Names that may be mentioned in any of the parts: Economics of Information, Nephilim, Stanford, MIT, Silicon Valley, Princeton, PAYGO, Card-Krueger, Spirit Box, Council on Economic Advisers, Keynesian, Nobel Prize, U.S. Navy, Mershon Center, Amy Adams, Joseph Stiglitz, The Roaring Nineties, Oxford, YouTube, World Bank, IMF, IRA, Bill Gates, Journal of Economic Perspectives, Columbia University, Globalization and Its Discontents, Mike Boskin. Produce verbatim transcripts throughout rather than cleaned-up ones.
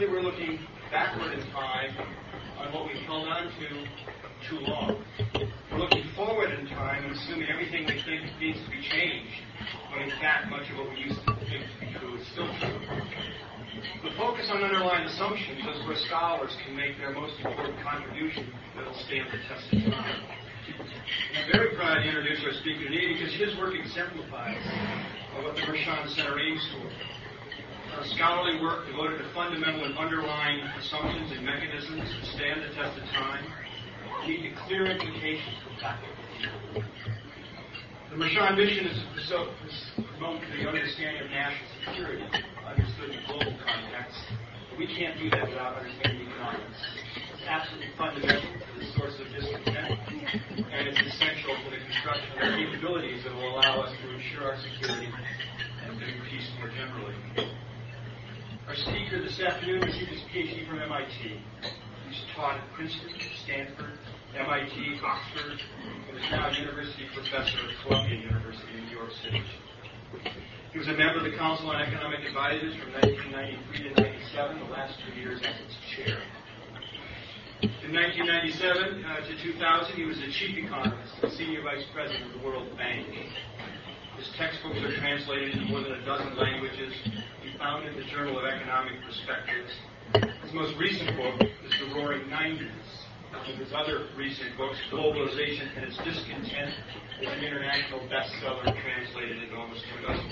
Suddenly we're looking backward in time on what we've held on to too long. We're looking forward in time and assuming everything we think needs to be changed, when in fact much of what we used to think to be true is still true. The focus on underlying assumptions is where scholars can make their most important contribution that will stand the test of time. I'm very proud to introduce our speaker today because his work exemplifies what the Mershon Center aims for. A scholarly work devoted to fundamental and underlying assumptions and mechanisms that stand the test of time lead to clear implications for faculty. The Mershon mission is to promote the understanding of national security, understood in global context. We can't do that without understanding economics. It's absolutely fundamental to the source of discontent, and it's essential for the construction of capabilities that will allow us to ensure our security and bring peace more generally. Our speaker this afternoon received his PhD from M I T. He's taught at Princeton, Stanford, M I T, Oxford, and is now a university professor at Columbia University in New York City. He was a member of the Council on Economic Advisers from nineteen ninety-three to ninety-seven, the last two years as its chair. In nineteen ninety-seven uh, to two thousand, he was the chief economist and senior vice president of the World Bank. His textbooks are translated into more than a dozen languages. He founded the Journal of Economic Perspectives. His most recent book is The Roaring Nineties. And his other recent books, Globalization and Its Discontents, is an international bestseller translated into almost two dozen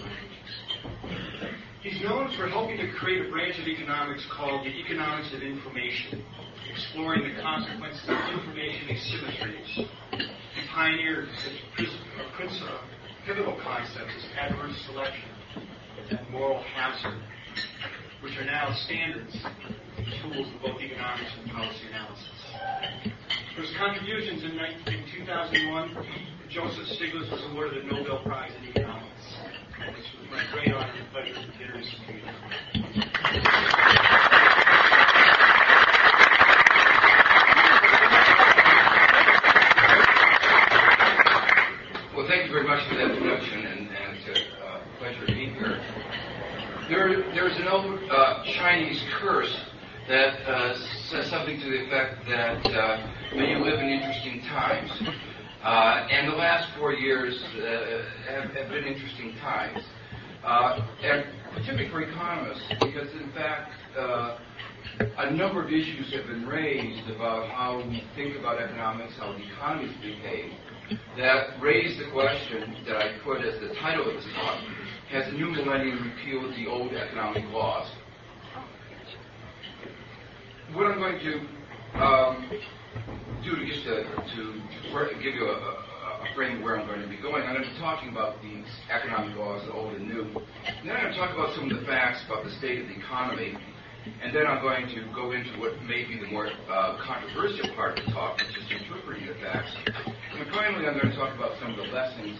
languages. He's known for helping to create a branch of economics called the Economics of Information, exploring the consequences of information asymmetries. He pioneered such pivotal concepts as adverse selection and moral hazard, which are now standards and tools for both economics and policy analysis. For his contributions in two thousand one, Joseph Stiglitz was awarded the Nobel Prize in Economics, which was my great honor and pleasure to introduce to you. Well, thank you very much for that introduction, and, and it's a uh, pleasure to be here. There, there's an old uh, Chinese curse that uh, says something to the effect that uh, may you live in interesting times. Uh, and the last four years uh, have, have been interesting times, uh, and particularly for economists, because in fact uh, a number of issues have been raised about how we think about economics, how the economies behave, that raise the question that I put as the title of this talk: has the new millennium repealed the old economic laws? What I'm going to um, do to, just to, to, to give you a, a, a frame of where I'm going to be going, I'm going to be talking about these economic laws, old and new. And then I'm going to talk about some of the facts about the state of the economy. And then I'm going to go into what may be the more uh, controversial part of the talk, which is interpreting the facts. And finally, I'm going to talk about some of the lessons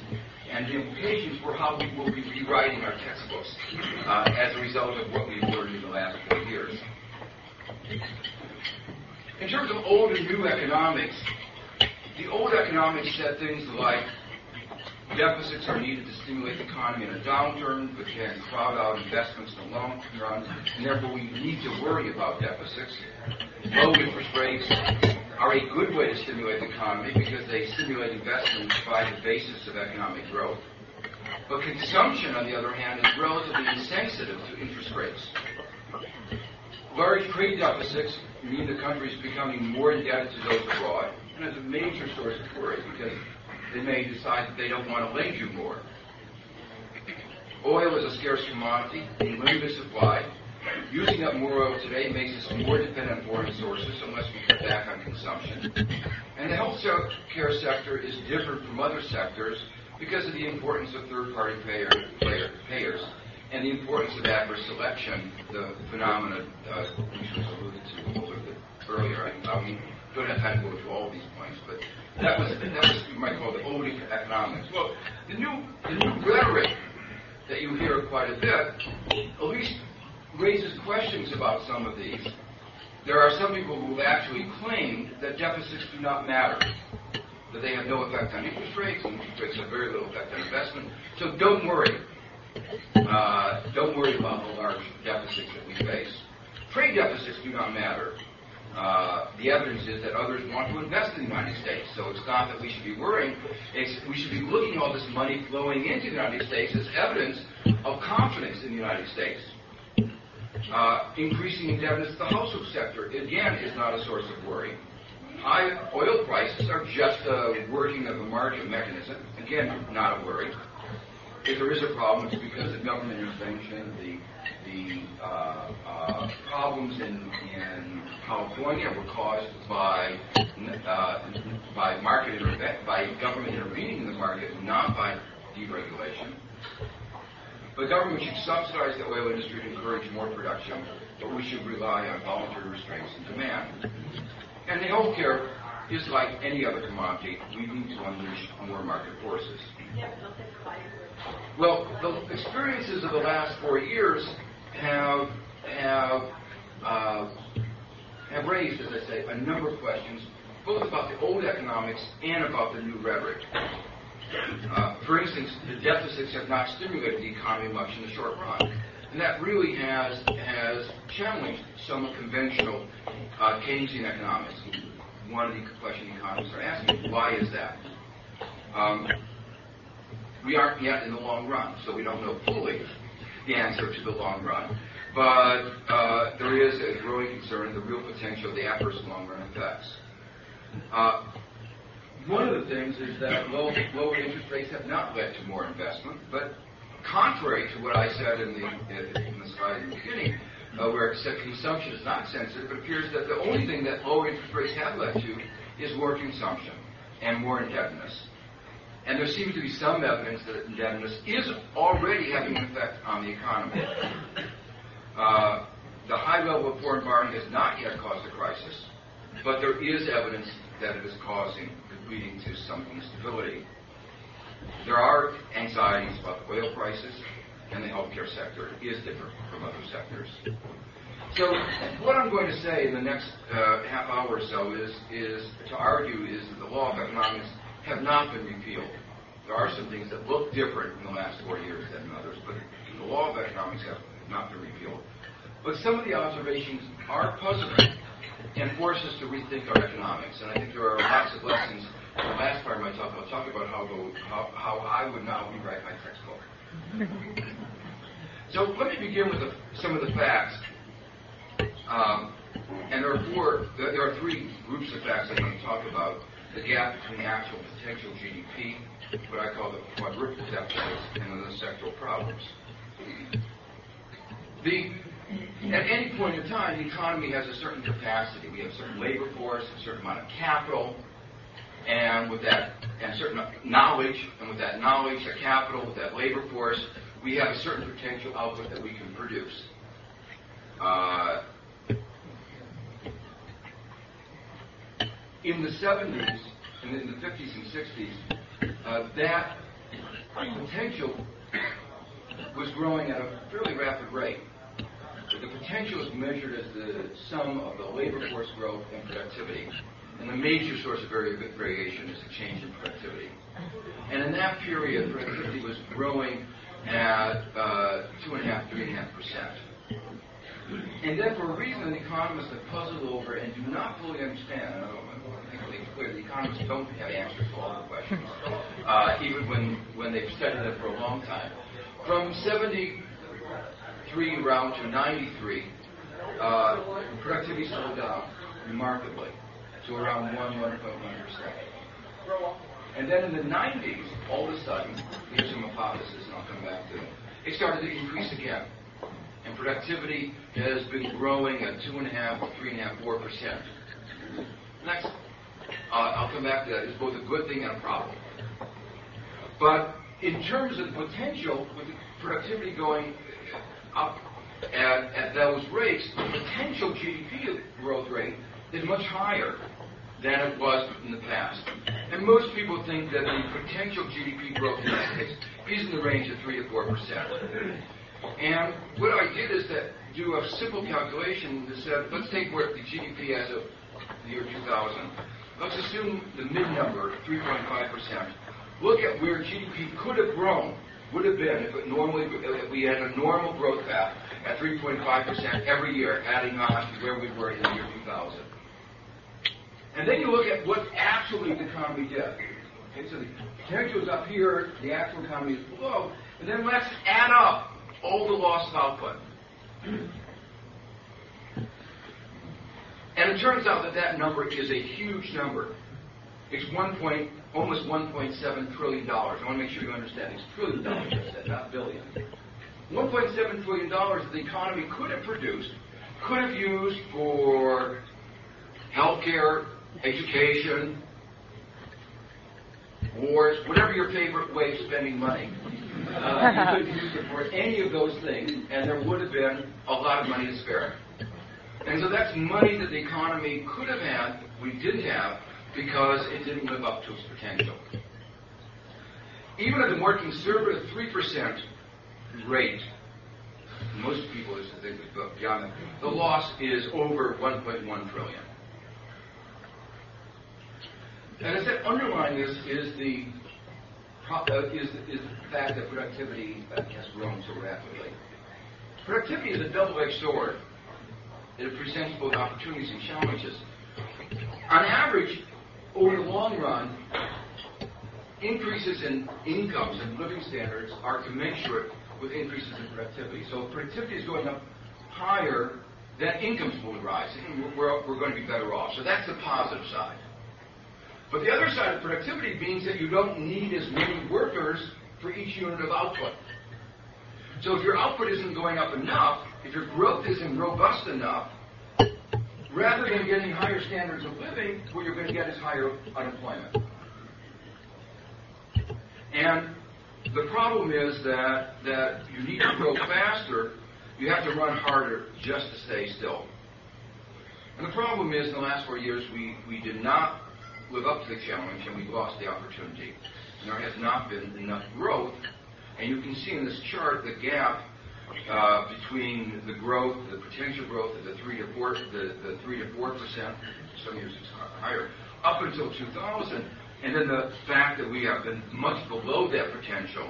and the implications for how we will be rewriting our textbooks uh, as a result of what we've learned in the last four years. In terms of old and new economics, the old economics said things like deficits are needed to stimulate the economy in a downturn, but can crowd out investments in the long run, and therefore we need to worry about deficits. Low interest rates are a good way to stimulate the economy because they stimulate investment and provide the basis of economic growth. But consumption, on the other hand, is relatively insensitive to interest rates. Large trade deficits mean the country is becoming more indebted to those abroad, and it's a major source of worry because they may decide that they don't want to lend you more. Oil is a scarce commodity in limited supply. Using up more oil today makes us more dependent on foreign sources unless we cut back on consumption. And the health care sector is different from other sectors because of the importance of third-party payer, payer, payers and the importance of adverse selection, the phenomenon uh, which was alluded to a little bit earlier. I, I mean, don't have time to go into all these points, but that was, that was what you might call the old economics. Well, the new, the new rhetoric that you hear quite a bit, at least raises questions about some of these. There are some people who actually claim that deficits do not matter, that they have no effect on interest rates, and interest rates have very little effect on investment, so don't worry. Uh, don't worry about the large deficits that we face. Trade deficits do not matter. Uh, the evidence is that others want to invest in the United States. So it's not that we should be worrying. It's, we should be looking at all this money flowing into the United States as evidence of confidence in the United States. Uh, increasing indebtedness to the household sector, again, is not a source of worry. High oil prices are just a working of the margin mechanism. Again, not a worry. If there is a problem, it's because of government intervention, the The uh, uh, problems in, in California were caused by uh, by market interve- by government intervening in the market, not by deregulation. The government should subsidize the oil industry to encourage more production, but we should rely on voluntary restraints in demand. And the healthcare is like any other commodity. We need to unleash more market forces. Well, the experiences of the last four years have have uh, have raised, as I say, a number of questions, both about the old economics and about the new rhetoric. Uh, for instance, the deficits have not stimulated the economy much in the short run, and that really has has challenged some conventional uh, Keynesian economics. One of the questions economists are asking: why is that? Um, we aren't yet in the long run, so we don't know fully the answer to the long run. But uh, there is a growing concern, the real potential of the adverse long-run effects. Uh, one of the things is that low, low interest rates have not led to more investment, but contrary to what I said in the, in the slide in the beginning, uh, where consumption is not sensitive, it appears that the only thing that low interest rates have led to is more consumption and more indebtedness. And there seems to be some evidence that indebtedness is already having an effect on the economy. Uh, the high level of foreign borrowing has not yet caused a crisis, but there is evidence that it is causing, leading to some instability. There are anxieties about the oil prices, and the healthcare sector is different from other sectors. So what I'm going to say in the next uh, half hour or so is, is to argue is that the law of economics have not been repealed. There are some things that look different in the last four years than others, but the law of economics have not been repealed. But some of the observations are puzzling and force us to rethink our economics. And I think there are lots of lessons. The last part of my talk, I'll talk about how, the, how, how I would now rewrite my textbook. So let me begin with the, some of the facts. Um, and there are four, there are three groups of facts I'm going to talk about. The gap between actual and potential G D P, what I call the quadruple deficits, and the sectoral problems. The, at any point in time, the economy has a certain capacity. We have a certain labor force, a certain amount of capital, and with that, and certain knowledge, and with that knowledge, the capital, with that labor force, we have a certain potential output that we can produce. Uh, In the seventies and in the fifties and sixties, uh, that potential was growing at a fairly rapid rate. The potential is measured as the sum of the labor force growth and productivity. And the major source of variation is the change in productivity. And in that period, productivity was growing at uh, two point five to three point five percent. And then, for a reason, economists have puzzled over and do not fully understand. The economists don't have answers to all the questions, uh, even when, when they've studied it for a long time. From seventy-three around to ninety-three, uh, productivity slowed down remarkably to around one, one point one percent. And then in the nineties, all of a sudden, here's some hypothesis, and I'll come back to it, it started to increase again. And productivity has been growing at two point five, three point five, four percent. Next. Uh, I'll come back to that. It's both a good thing and a problem. But in terms of potential, with productivity going up at, at those rates, the potential G D P growth rate is much higher than it was in the past. And most people think that the potential G D P growth in the United States is in the range of three to four percent. And what I did is that do a simple calculation that said, let's take where the G D P as of the year two thousand. Let's assume the mid number, three point five percent. Look at where G D P could have grown would have been if it normally if we had a normal growth path at three point five percent every year, adding on to where we were in the year two thousand. And then you look at what actually the economy did. Okay, so the potential is up here, the actual economy is below, and then let's add up all the lost output. And it turns out that that number is a huge number. It's one point, almost one point seven trillion dollars. I want to make sure you understand. It's trillion dollars, I said, not billion. one point seven trillion dollars that the economy could have produced, could have used for healthcare, education, wars, whatever your favorite way of spending money. Uh, you could use it for any of those things, and there would have been a lot of money to spare. And so that's money that the economy could have had, we didn't have, because it didn't live up to its potential. Even at the more conservative three percent rate, most people used to think was beyond that, the loss is over one point one trillion. And as I said, underlying this is the Is, is the fact that productivity has grown so rapidly. Productivity is a double-edged sword. It presents both opportunities and challenges. On average, over the long run, increases in incomes and living standards are commensurate with increases in productivity. So if productivity is going up higher, then incomes will rise, and we're, we're going to be better off. So that's the positive side. But the other side of productivity means that you don't need as many workers for each unit of output. So if your output isn't going up enough, if your growth isn't robust enough, rather than getting higher standards of living, what you're going to get is higher unemployment. And the problem is that, that you need to grow faster, you have to run harder just to stay still. And the problem is in the last four years we, we did not live up to the challenge, and we've lost the opportunity. And there has not been enough growth, and you can see in this chart the gap uh, between the growth, the potential growth of the three to four, the, the three to four percent, some years it's higher, up until two thousand, and then the fact that we have been much below that potential,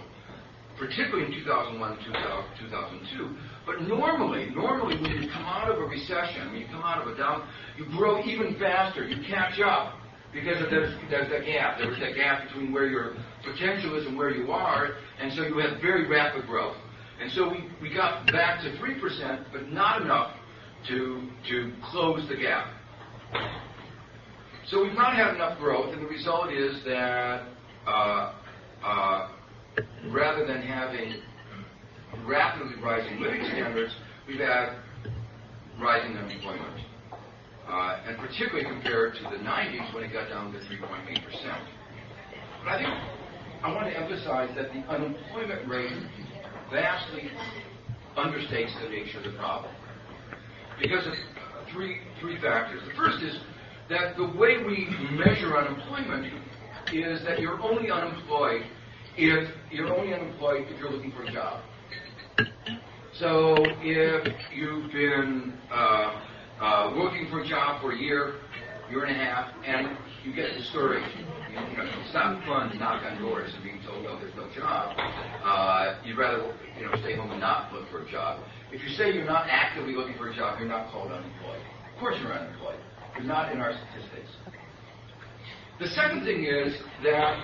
particularly in two thousand one, two thousand two. But normally, normally when you come out of a recession, when you come out of a down, you grow even faster, you catch up. Because there's, there's that gap. There was that gap between where your potential is and where you are, and so you have very rapid growth. And so we, we got back to three percent, but not enough to, to close the gap. So we've not had enough growth, and the result is that uh, uh, rather than having rapidly rising living standards, we've had rising unemployment. Uh, and particularly compared to the nineties when it got down to three point eight percent. But I think I want to emphasize that the unemployment rate vastly understates the nature of the problem because of three, three factors. The first is that the way we measure unemployment is that you're only unemployed if you're only unemployed if you're looking for a job. So if you've been uh, Uh, working for a job for a year, year and a half, and you get discouraged. You, you know, it's not fun to knock on doors and being told, no, there's no job. Uh, you'd rather, you know, stay home and not look for a job. If you say you're not actively looking for a job, you're not called unemployed. Of course you're unemployed. You're not in our statistics. The second thing is that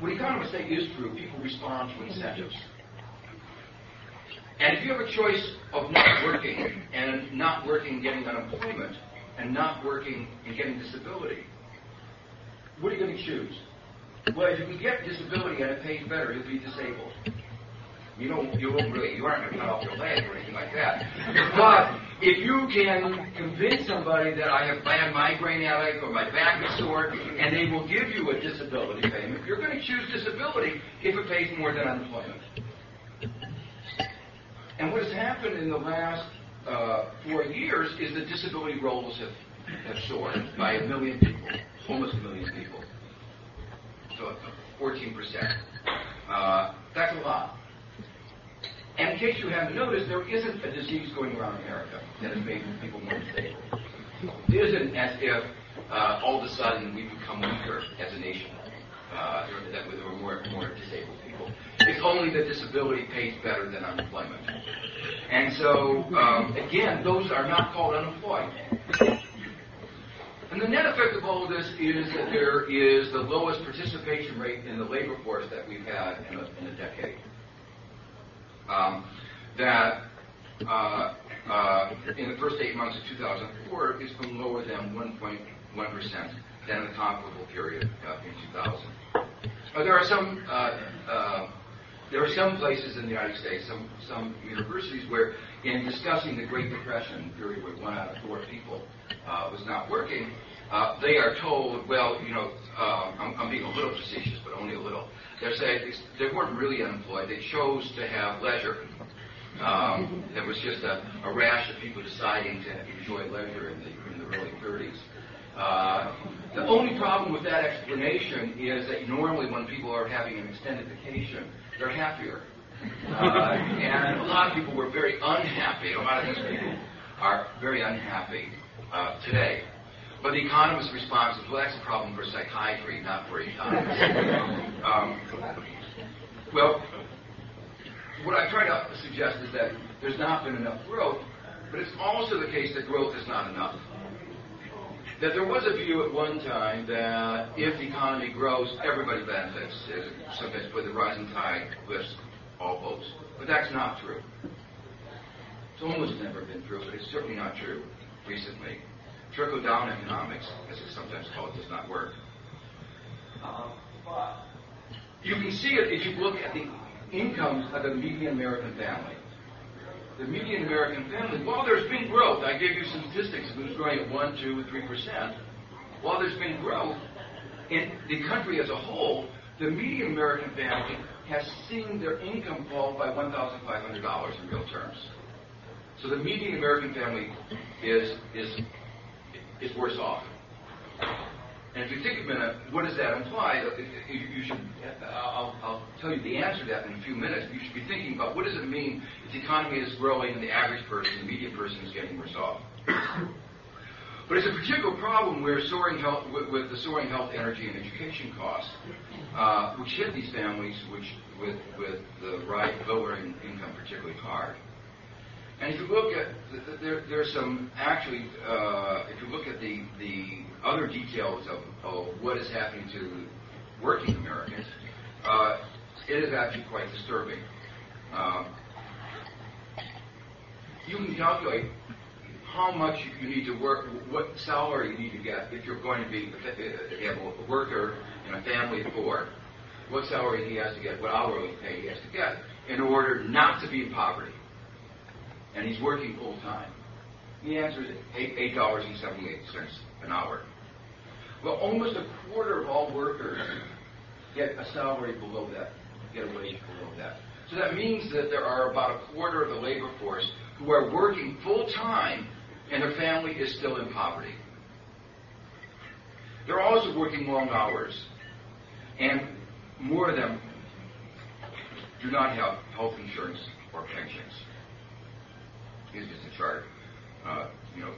what economists say is true, people respond to incentives. And if you have a choice of not working and not working and getting unemployment and not working and getting disability, what are you going to choose? Well, if you can get disability and it pays better, you'll be disabled. You don't, you won't really, you aren't going to cut off your leg or anything like that. But if you can convince somebody that I have bad migraine headache or my back is sore and they will give you a disability payment, you're going to choose disability if it pays more than unemployment. And what has happened in the last uh, four years is that disability rolls have, have soared by a million people, almost a million people, so fourteen percent. Uh, that's a lot. And in case you haven't noticed, there isn't a disease going around in America that has made people more disabled. It isn't as if uh, all of a sudden we become weaker as a nation, uh, that there were more, more disabled people. only that disability pays better than unemployment. And so, um, again, those are not called unemployed. And the net effect of all of this is that there is the lowest participation rate in the labor force that we've had in a, in a decade. Um, that uh, uh, in the first eight months of two thousand four, it's been lower than one point one percent than the comparable period uh, in two thousand. Uh, there are some uh, uh, there are some places in the United States, some some universities where, in discussing the Great Depression period, where one out of four people uh, was not working, uh, they are told, well, you know, uh, I'm, I'm being a little facetious, but only a little. They're saying they weren't really unemployed; they chose to have leisure. Um, there was just a, a rash of people deciding to enjoy leisure in the in the early thirties. Uh, the only problem with that explanation is that normally when people are having an extended vacation, they're happier. Uh, and a lot of people were very unhappy. A lot of these people are very unhappy uh, today. But the economist's response is, well, that's a problem for psychiatry, not for economists. um, well, what I try to suggest is that there's not been enough growth, but it's also the case that growth is not enough. That there was a view at one time that if the economy grows, everybody benefits. Sometimes with the rising tide lifts all boats. But that's not true. It's almost never been true, but it's certainly not true recently. Trickle-down economics, as it's sometimes called, does not work. You can see it if you look at the incomes of the median American family. The median American family, while there's been growth, I gave you some statistics, it was growing at one, two, three percent. While there's been growth in the country as a whole, the median American family has seen their income fall by one thousand five hundred dollars in real terms. So the median American family is, is, is worse off. And if you think a minute, what does that imply? You should, I'll, I'll tell you the answer to that in a few minutes. You should be thinking about what does it mean if the economy is growing and the average person, the median person, is getting worse off. But it's a particular problem where soaring health, with, with the soaring health, energy, and education costs, uh, which hit these families, which with with the rise of lowering income particularly hard. And if you look at, there, there's some, actually, uh, if you look at the, the other details of, of what is happening to working Americans, uh, it is actually quite disturbing. Uh, you can calculate how much you need to work, what salary you need to get if you're going to be, if you have a worker and a family of four, what salary he has to get, what hourly pay he has to get in order not to be in poverty. And he's working full time. The answer is eight dollars and seventy-eight cents an hour. Well, almost a quarter of all workers get a salary below that, get a wage below that. So that means that there are about a quarter of the labor force who are working full time and their family is still in poverty. They're also working long hours, and more of them do not have health insurance or pensions. Here's just a chart. Uh, you know,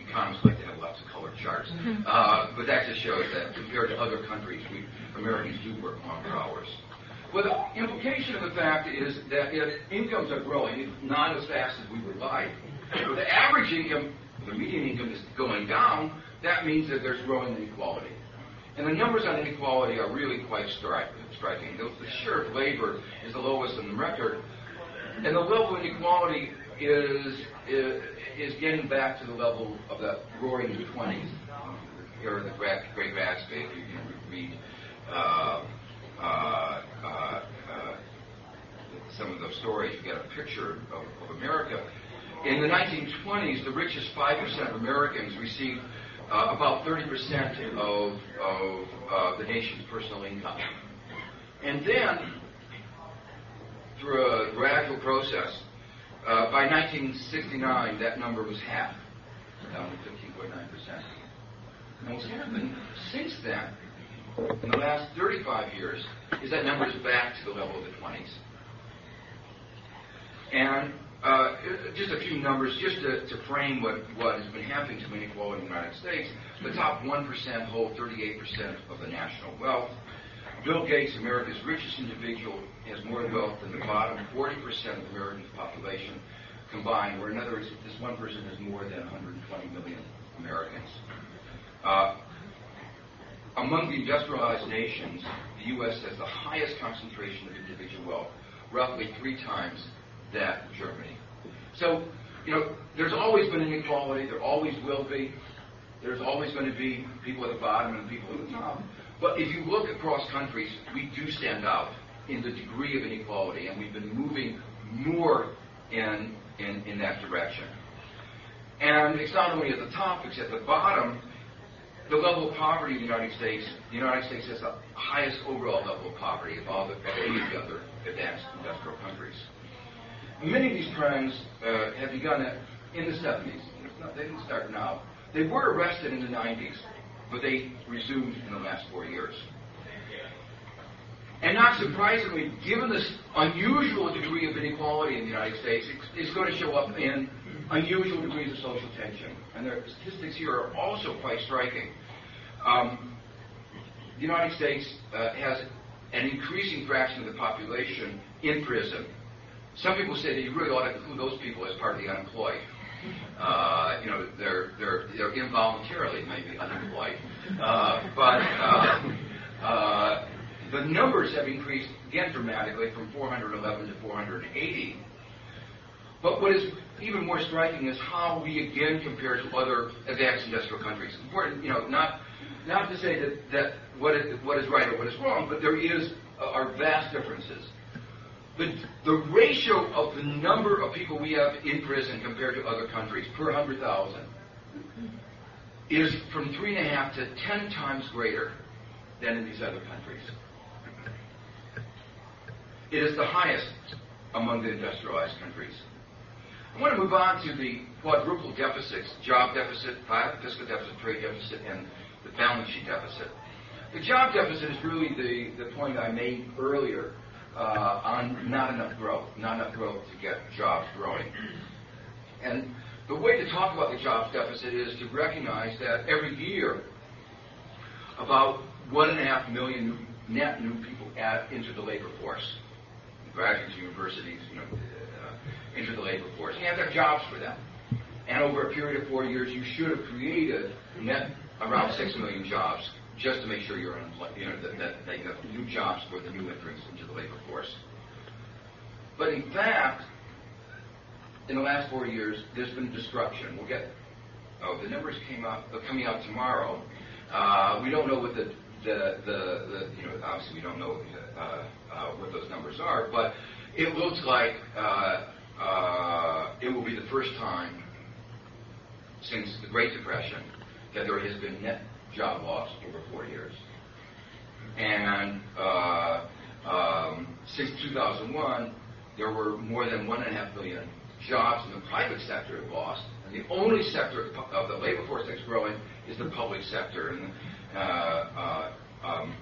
economists like to have lots of colored charts. Uh, but that just shows that compared to other countries, we Americans do work longer hours. Well, the implication of the fact is that if incomes are growing, it's not as fast as we would like. But the average income, the median income, is going down. That means that there's growing inequality. And the numbers on inequality are really quite striking. The share of labor is the lowest on the record. And the level of inequality Is, is is getting back to the level of the roaring twenties, here in the Great Gatsby. If you can read uh, uh, uh, uh, some of those stories, you get a picture of, of America. In the nineteen twenties, the richest five percent of Americans received uh, about thirty percent of, of uh, the nation's personal income. And then, through a gradual process, Uh, by nineteen sixty-nine, that number was half, down to fifteen point nine percent. And what's happened since then, in the last thirty-five years, is that number is back to the level of the twenties. And uh, just a few numbers, just to, to frame what, what has been happening to inequality in the United States, the top one percent hold thirty-eight percent of the national wealth. Bill Gates, America's richest individual, has more wealth than the bottom forty percent of the American population combined, where in other words, this one person is more than one hundred twenty million Americans. Uh, among the industrialized nations, the U S has the highest concentration of individual wealth, roughly three times that of Germany. So, you know, there's always been inequality, there always will be, there's always going to be people at the bottom and people at the top. But if you look across countries, we do stand out in the degree of inequality, and we've been moving more in, in, in that direction. And it's not only at the top, it's at the bottom. The level of poverty in the United States, the United States has the highest overall level of poverty of all the, of any of the other advanced industrial countries. Many of these crimes uh, have begun at, in the seventies. They didn't start now. They were arrested in the nineties, but they resumed in the last four years. And not surprisingly, given this unusual degree of inequality in the United States, it's, it's going to show up in unusual degrees of social tension. And the statistics here are also quite striking. Um, the United States uh, has an increasing fraction of the population in prison. Some people say that you really ought to include those people as part of the unemployed. Uh, you know, they're, they're, they're involuntarily maybe unemployed. Uh, but uh, uh, the numbers have increased, again, dramatically from four hundred eleven to four hundred eighty. But what is even more striking is how we again compare to other advanced industrial countries. It's important, you know, not, not to say that, that what, is, what is right or what is wrong, but there is, uh, are vast differences. The, the ratio of the number of people we have in prison compared to other countries per one hundred thousand is from three and a half to ten times greater than in these other countries. It is the highest among the industrialized countries. I want to move on to the quadruple deficits, job deficit, fiscal deficit, trade deficit, and the balance sheet deficit. The job deficit is really the, the point I made earlier. Uh, on not enough growth, not enough growth to get jobs growing. And the way to talk about the jobs deficit is to recognize that every year about one and a half million net new people add into the labor force. Graduates, universities, you know, uh, into the labor force. You have to have jobs for them. And over a period of four years, you should have created net around six million jobs, just to make sure you're unemployed, you know, that, that, that you have new jobs for the new entrants into the labor force. But in fact, in the last four years, there's been destruction. We'll get, oh, the numbers came out, uh, coming out tomorrow. Uh, we don't know what the, the, the, the, you know, obviously we don't know uh, uh, what those numbers are, but it looks like uh, uh, it will be the first time since the Great Depression that there has been net job loss over four years. And uh, um, since two thousand one, there were more than one and a half million jobs in the private sector lost. And the only sector of the labor force that's growing is the public sector. And uh, uh, um,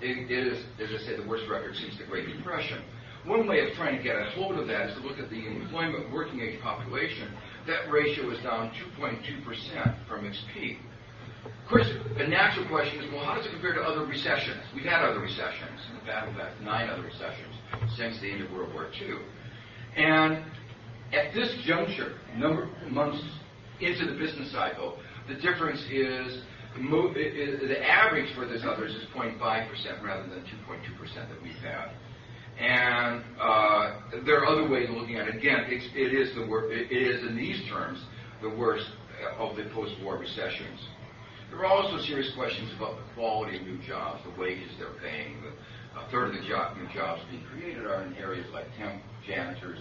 it, it is, as I said, the worst record since the Great Depression. One way of trying to get a hold of that is to look at the employment working age population. That ratio is down two point two percent from its peak. Of course, the natural question is, well, how does it compare to other recessions? We've had other recessions. In fact, we've had nine other recessions since the end of World War Two. And at this juncture, number of months into the business cycle, the difference is, the average for these others is zero point five percent rather than two point two percent that we've had. And uh, there are other ways of looking at it. Again, it's, it, is the wor it is, in these terms, the worst of the post-war recessions. There are also serious questions about the quality of new jobs, the wages they're paying. The, a third of the job, new jobs being created are in areas like temp, janitors,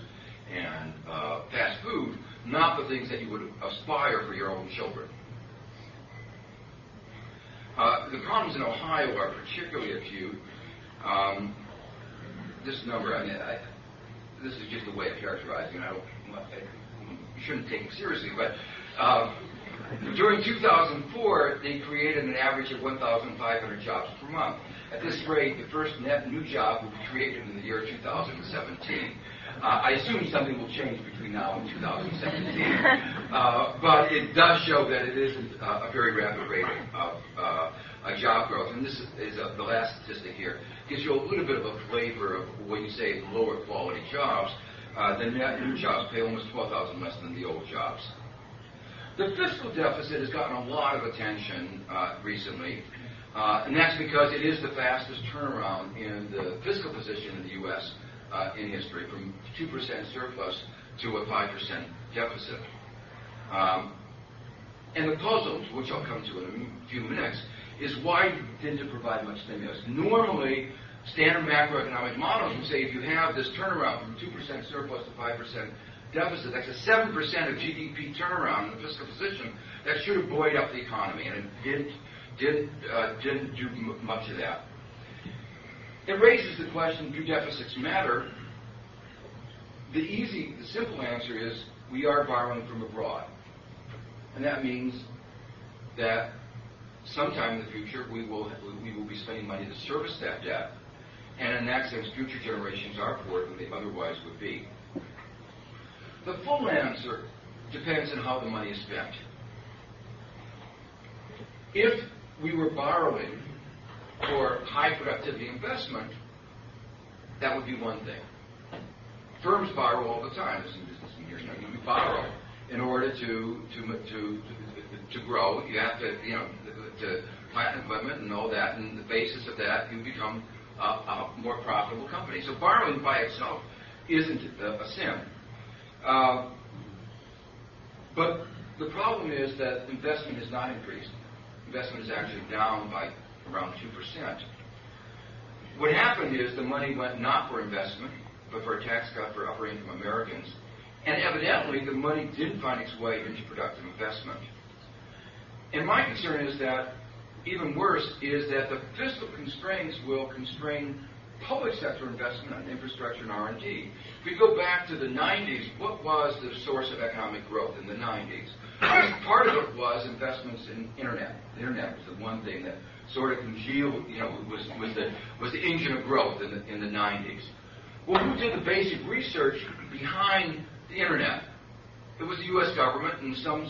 and uh, fast food, not the things that you would aspire for your own children. Uh, the problems in Ohio are particularly acute. Um, this number, I mean, I, this is just a way of characterizing it. I, I shouldn't take it seriously, but uh, during two thousand four, they created an average of one thousand five hundred jobs per month. At this rate, the first net new job will be created in the year two thousand seventeen. Uh, I assume something will change between now and two thousand seventeen, uh, but it does show that it isn't uh, a very rapid rate of uh, uh, job growth, and this is uh, the last statistic here, gives you a little bit of a flavor of when you say lower quality jobs. Uh, the net new jobs pay almost twelve thousand less than the old jobs. The fiscal deficit has gotten a lot of attention uh, recently, uh, and that's because it is the fastest turnaround in the fiscal position in the U S Uh, in history, from two percent surplus to a five percent deficit. Um, and the puzzle, which I'll come to in a few minutes, is why didn't it provide much stimulus? Normally, standard macroeconomic models would say if you have this turnaround from two percent surplus to five percent deficit, that's a seven percent of G D P turnaround in the fiscal position that should have buoyed up the economy, and it didn't, didn't, uh, didn't do m much of that. It raises the question, do deficits matter? The easy, the simple answer is we are borrowing from abroad. And that means that sometime in the future we will, we will be spending money to service that debt. And in that sense, future generations are poorer than they otherwise would be. The full answer depends on how the money is spent. If we were borrowing for high productivity investment, that would be one thing. Firms borrow all the time. There's some business in here. You know, you borrow in order to to to to grow. You have to you know to plant equipment and all that, and the basis of that you become a, a more profitable company. So borrowing by itself isn't a, a sin. Uh, but the problem is that investment has not increased. Investment is actually down by around two percent. What happened is the money went not for investment, but for a tax cut for upper income Americans, and evidently the money didn't find its way into productive investment. And my concern is that, even worse, is that the fiscal constraints will constrain public sector investment on infrastructure and R and D. If we go back to the nineties, what was the source of economic growth in the nineties? Part of it was investments in internet. The internet was the one thing that sort of congealed, you know, was, was, the, was the engine of growth in the, in the nineties. Well, who did the basic research behind the internet? It was the U S government, and some,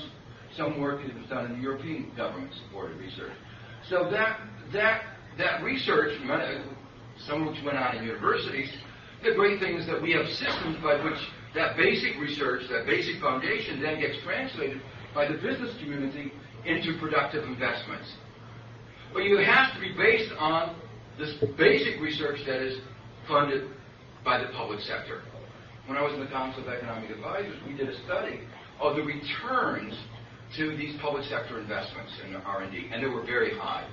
some work that was done in the European government-supported research. So that, that, that research, some of which went on in universities, the great thing is that we have systems by which that basic research, that basic foundation, then gets translated by the business community into productive investments. But you have to be based on this basic research that is funded by the public sector. When I was in the Council of Economic Advisers, we did a study of the returns to these public sector investments in R and D, and they were very high.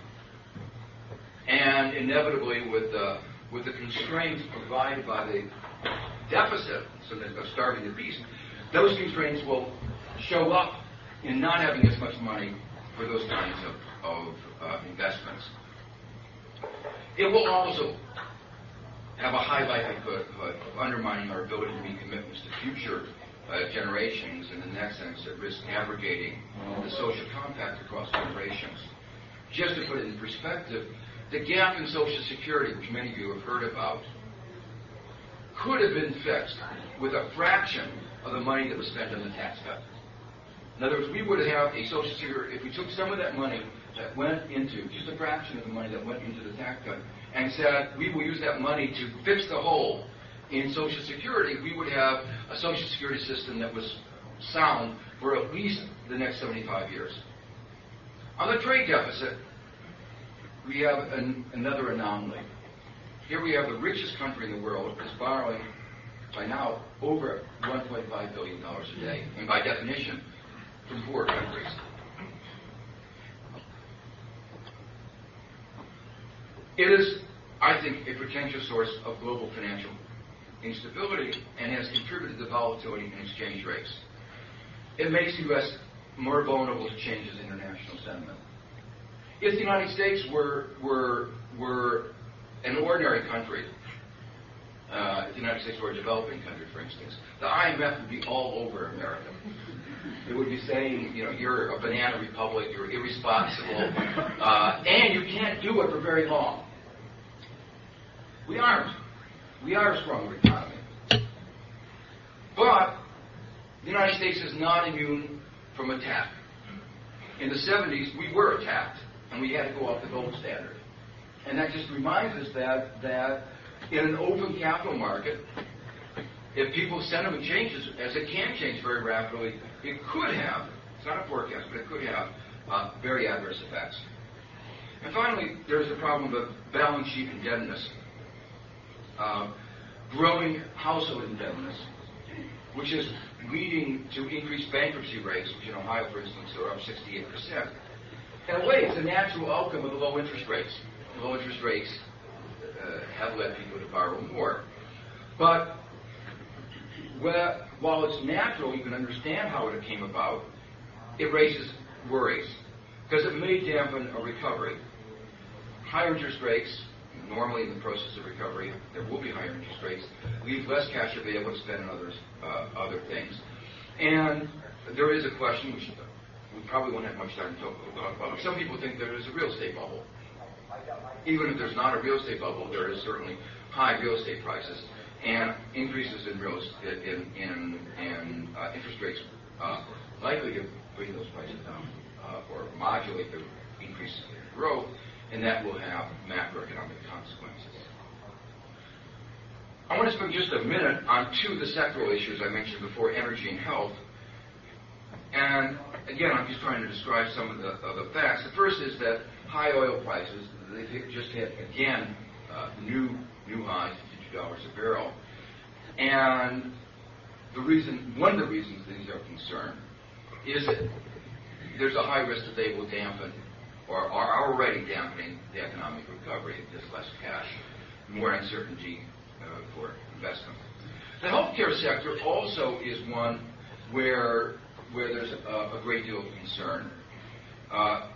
And inevitably, with the, with the constraints provided by the deficit, so that they're starving the beast, those constraints will show up in not having as much money for those kinds of of uh, investments. It will also have a high likelihood of undermining our ability to meet commitments to future uh, generations, and in that sense, at risk abrogating the social compact across generations. Just to put it in perspective, the gap in Social Security, which many of you have heard about, could have been fixed with a fraction of the money that was spent on the tax cut. In other words, we would have a Social Security, if we took some of that money that went into, just a fraction of the money that went into the tax cut, and said, we will use that money to fix the hole in Social Security, we would have a Social Security system that was sound for at least the next seventy-five years. On the trade deficit, we have an, another anomaly. Here we have the richest country in the world is borrowing, by now, over one point five billion dollars a day, and by definition, from poor countries. It is, I think, a potential source of global financial instability and has contributed to volatility in exchange rates. It makes the U S more vulnerable to changes in international sentiment. If the United States were, were, were an ordinary country, uh, if the United States were a developing country, for instance, the I M F would be all over America. It would be saying, you know, you're a banana republic, you're irresponsible, uh, and you can't do it for very long. We aren't. We are a stronger economy. But the United States is not immune from attack. In the seventies, we were attacked. and we had to go off the gold standard. And that just reminds us that that in an open capital market, if people's sentiment changes, as it can change very rapidly, it could have, it's not a forecast, but it could have uh, very adverse effects. And finally, there's the problem of balance sheet indebtedness, uh, growing household indebtedness, which is leading to increased bankruptcy rates, which in Ohio, for instance, are up sixty-eight percent. In a way, it's a natural outcome of the low interest rates. The low interest rates uh, have led people to borrow more. But well, while it's natural, you can understand how it came about, it raises worries, because it may dampen a recovery. Higher interest rates, normally in the process of recovery, there will be higher interest rates, leave less cash available to spend on others, uh, other things. And there is a question, which we probably won't have much time to talk about. Some people think there is a real estate bubble. Even if there's not a real estate bubble, there is certainly high real estate prices. And increases in real in in, in uh, interest rates uh, likely to bring those prices down uh, or modulate the increase in growth, and that will have macroeconomic consequences. I want to spend just a minute on two of the sectoral issues I mentioned before: energy and health. And again, I'm just trying to describe some of the, of the facts. The first is that high oil prices, they've just hit again uh, new new highs. Dollars a barrel, and the reason, one of the reasons these are concerned is that there's a high risk that they will dampen, or are already dampening, the economic recovery. There's less cash, more uncertainty uh, for investment. The healthcare sector also is one where where there's a, a great deal of concern. Uh,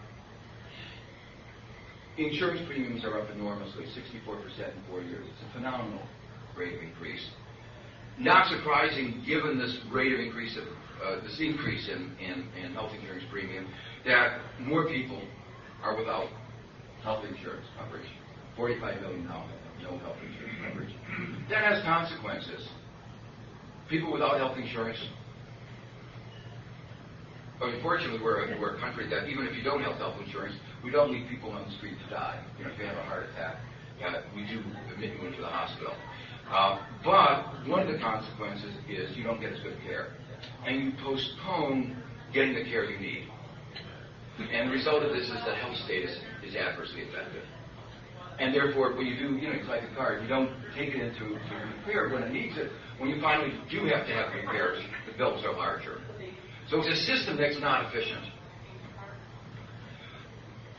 Insurance premiums are up enormously, sixty-four percent in four years. It's a phenomenal rate of increase. Not surprising, given this rate of increase of uh, this increase in, in, in health insurance premium, that more people are without health insurance coverage. forty-five million now have no health insurance coverage. That has consequences. People without health insurance. But unfortunately, we're a, we're a country that even if you don't have health insurance, we don't leave people on the street to die. You know, if you have a heart attack, uh, we do admit you into the hospital. Uh, but one of the consequences is you don't get as good care, and you postpone getting the care you need. And the result of this is that health status is adversely affected. And therefore, when you do, you know, it's like a car. If you don't take it into repair when it needs it, when you finally do have to have repairs, the bills are larger. So it's a system that's not efficient.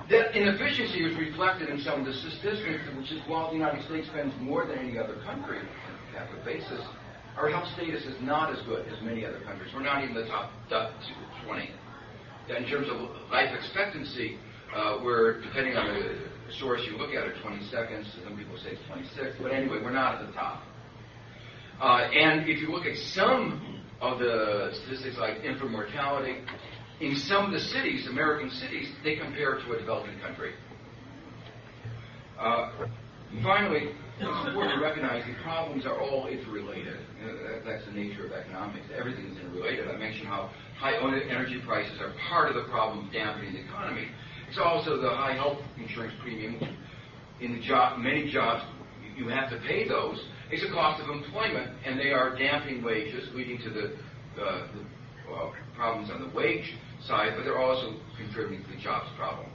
That inefficiency is reflected in some of the statistics, which is while the United States spends more than any other country on a per capita basis, our health status is not as good as many other countries. We're not even in the top twenty. In terms of life expectancy, uh, we're, depending on the source you look at it, twenty seconds. Some people say it's twenty-six. But anyway, we're not at the top. Uh, and if you look at some of the statistics like infant mortality, in some of the cities, American cities, they compare to a developing country. Uh, finally, it's important to recognize the problems are all interrelated. You know, that's the nature of economics. Everything is interrelated. I mentioned how high energy prices are part of the problem dampening the economy. It's also the high health insurance premium. In the job, many jobs, you have to pay those. It's a cost of employment, and they are dampening wages, leading to the, the, the uh, problems on the wage side, but they're also contributing to the jobs problem.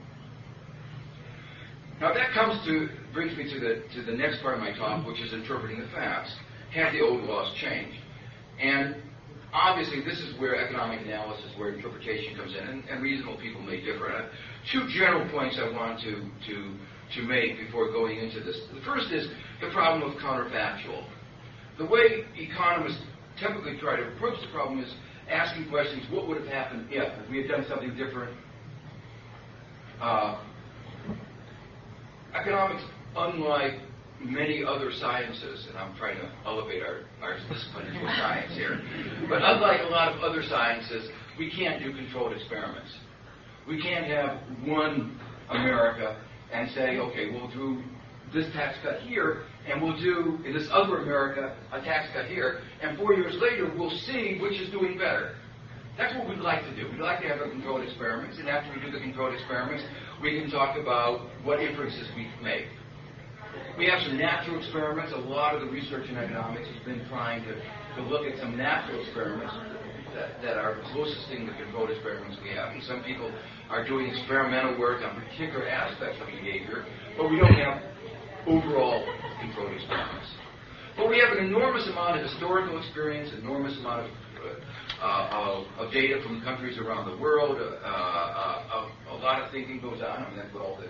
Now that comes to, brings me to the, to the next part of my talk, which is interpreting the facts. Have the old laws changed? And obviously this is where economic analysis, where interpretation comes in, and, and reasonable people may differ. And I, two general points I want to, to to make before going into this. The first is the problem of counterfactual. The way economists typically try to approach the problem is asking questions: what would have happened if, if we had done something different? Uh, economics, unlike many other sciences, and I'm trying to elevate our, our discipline into a science here, but unlike a lot of other sciences, we can't do controlled experiments. We can't have one America and say, okay, we'll do this tax cut here, and we'll do, in this other America, a tax cut here, and four years later, we'll see which is doing better. That's what we'd like to do. We'd like to have the controlled experiments, and after we do the controlled experiments, we can talk about what inferences we can make. We have some natural experiments. A lot of the research in economics has been trying to, to look at some natural experiments that, that are the closest thing to controlled experiments we have. And some people are doing experimental work on particular aspects of behavior, but we don't have overall controlled experiments. But we have an enormous amount of historical experience, enormous amount of Uh, of, of data from countries around the world. Uh, uh, uh, a lot of thinking goes on. I mean, that's what all the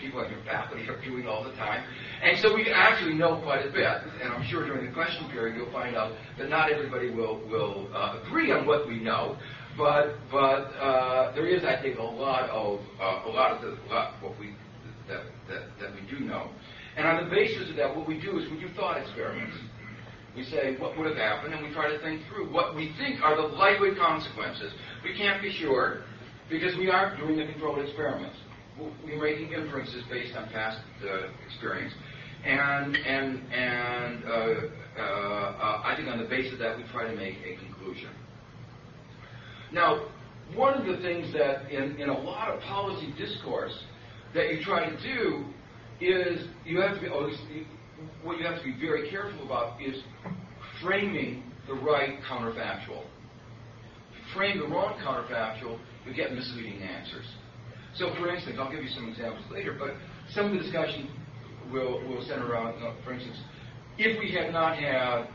people at your faculty are doing all the time. And so we actually know quite a bit. And I'm sure during the question period you'll find out that not everybody will, will uh, agree on what we know. But but uh, there is, I think, a lot of uh, a lot of the, uh, what we that, that that we do know. And on the basis of that, what we do is we do thought experiments. We say, what would have happened? And we try to think through what we think are the likely consequences. We can't be sure because we aren't doing the controlled experiments. We're making inferences based on past uh, experience. And, and, and uh, uh, uh, I think on the basis of that, we try to make a conclusion. Now, one of the things that in, in a lot of policy discourse that you try to do is you have to be always... Oh, what you have to be very careful about is framing the right counterfactual. If you frame the wrong counterfactual, you get misleading answers. So, for instance, I'll give you some examples later, but some of the discussion will, will center around, for instance, if we had not had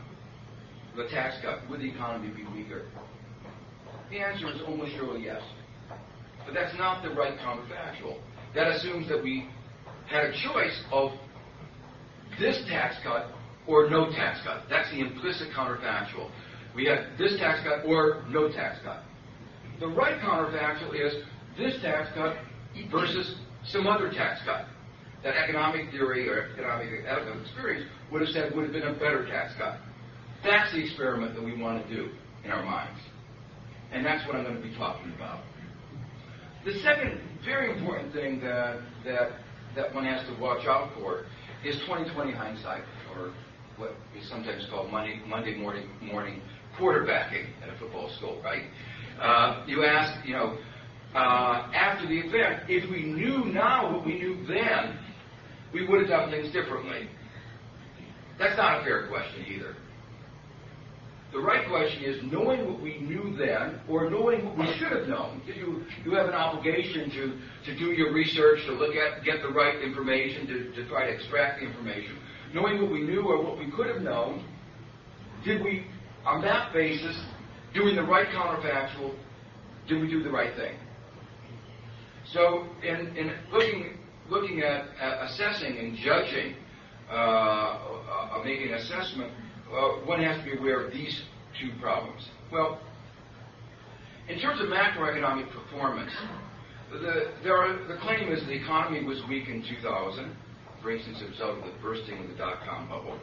the tax cut, would the economy be weaker? The answer is almost surely yes. But that's not the right counterfactual. That assumes that we had a choice of this tax cut or no tax cut. That's the implicit counterfactual. We have this tax cut or no tax cut. The right counterfactual is this tax cut versus some other tax cut. That economic theory or economic experience would have said would have been a better tax cut. That's the experiment that we want to do in our minds. And that's what I'm going to be talking about. The second very important thing that, that, that one has to watch out for is twenty twenty hindsight, or what is sometimes called Monday, Monday morning, morning quarterbacking at a football school, right? Uh, you ask, you know, uh, after the event, if we knew now what we knew then, we would have done things differently. That's not a fair question either. The right question is, knowing what we knew then, or knowing what we should have known, you, you have an obligation to, to do your research, to look at, get the right information, to, to try to extract the information. Knowing what we knew or what we could have known, did we, on that basis, doing the right counterfactual, did we do the right thing? So in, in looking, looking at, at assessing and judging, uh, uh, making an assessment, Uh, one has to be aware of these two problems. Well, in terms of macroeconomic performance, the, there are, the claim is the economy was weak in two thousand, for instance, as a result of the bursting of the dot-com bubble.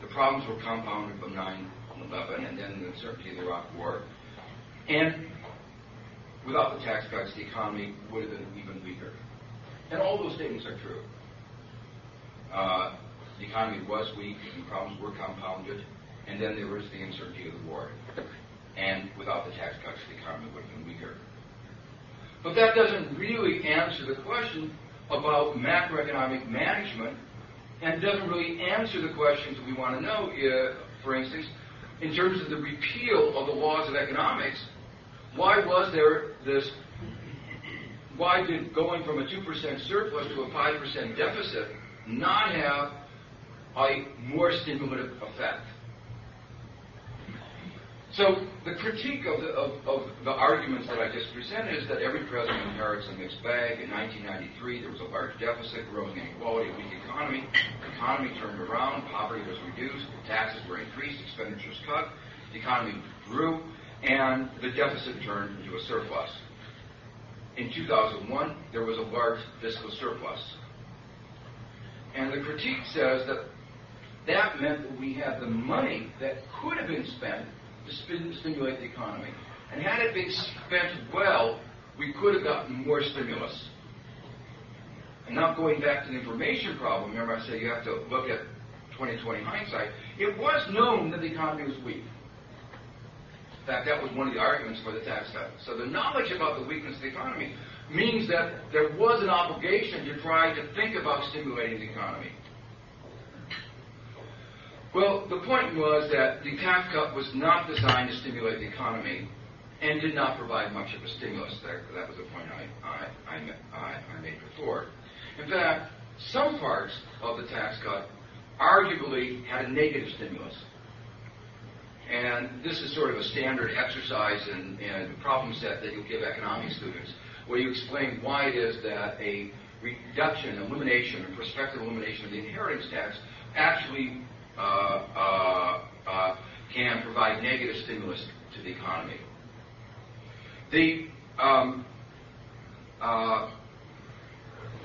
The problems were compounded by nine eleven and then the uncertainty of the Iraq War. And without the tax cuts, the economy would have been even weaker. And all those statements are true. Uh, The economy was weak, and problems were compounded, and then there was the uncertainty of the war. And without the tax cuts, the economy would have been weaker. But that doesn't really answer the question about macroeconomic management, and doesn't really answer the questions we want to know, if, for instance, in terms of the repeal of the laws of economics, why was there this, why did going from a two percent surplus to a five percent deficit not have a more stimulative effect? So the critique of the, of, of the arguments that I just presented is that every president inherits a mixed bag. In nineteen ninety-three, there was a large deficit, growing inequality, a weak economy. The economy turned around, poverty was reduced, taxes were increased, expenditures cut, the economy grew, and the deficit turned into a surplus. In two thousand one, there was a large fiscal surplus. And the critique says that that meant that we had the money that could have been spent to spin, stimulate the economy. And had it been spent well, we could have gotten more stimulus. And now going back to the information problem, remember I said you have to look at twenty twenty hindsight. It was known that the economy was weak. In fact, that was one of the arguments for the tax cut. So the knowledge about the weakness of the economy means that there was an obligation to try to think about stimulating the economy. Well, the point was that the tax cut was not designed to stimulate the economy and did not provide much of a stimulus. That, that was the point I, I, I, I made before. In fact, some parts of the tax cut arguably had a negative stimulus. And this is sort of a standard exercise and, and problem set that you'll give economics students, where you explain why it is that a reduction, elimination, a prospective elimination of the inheritance tax actually uh, uh, uh, can provide negative stimulus to the economy. The, um, uh,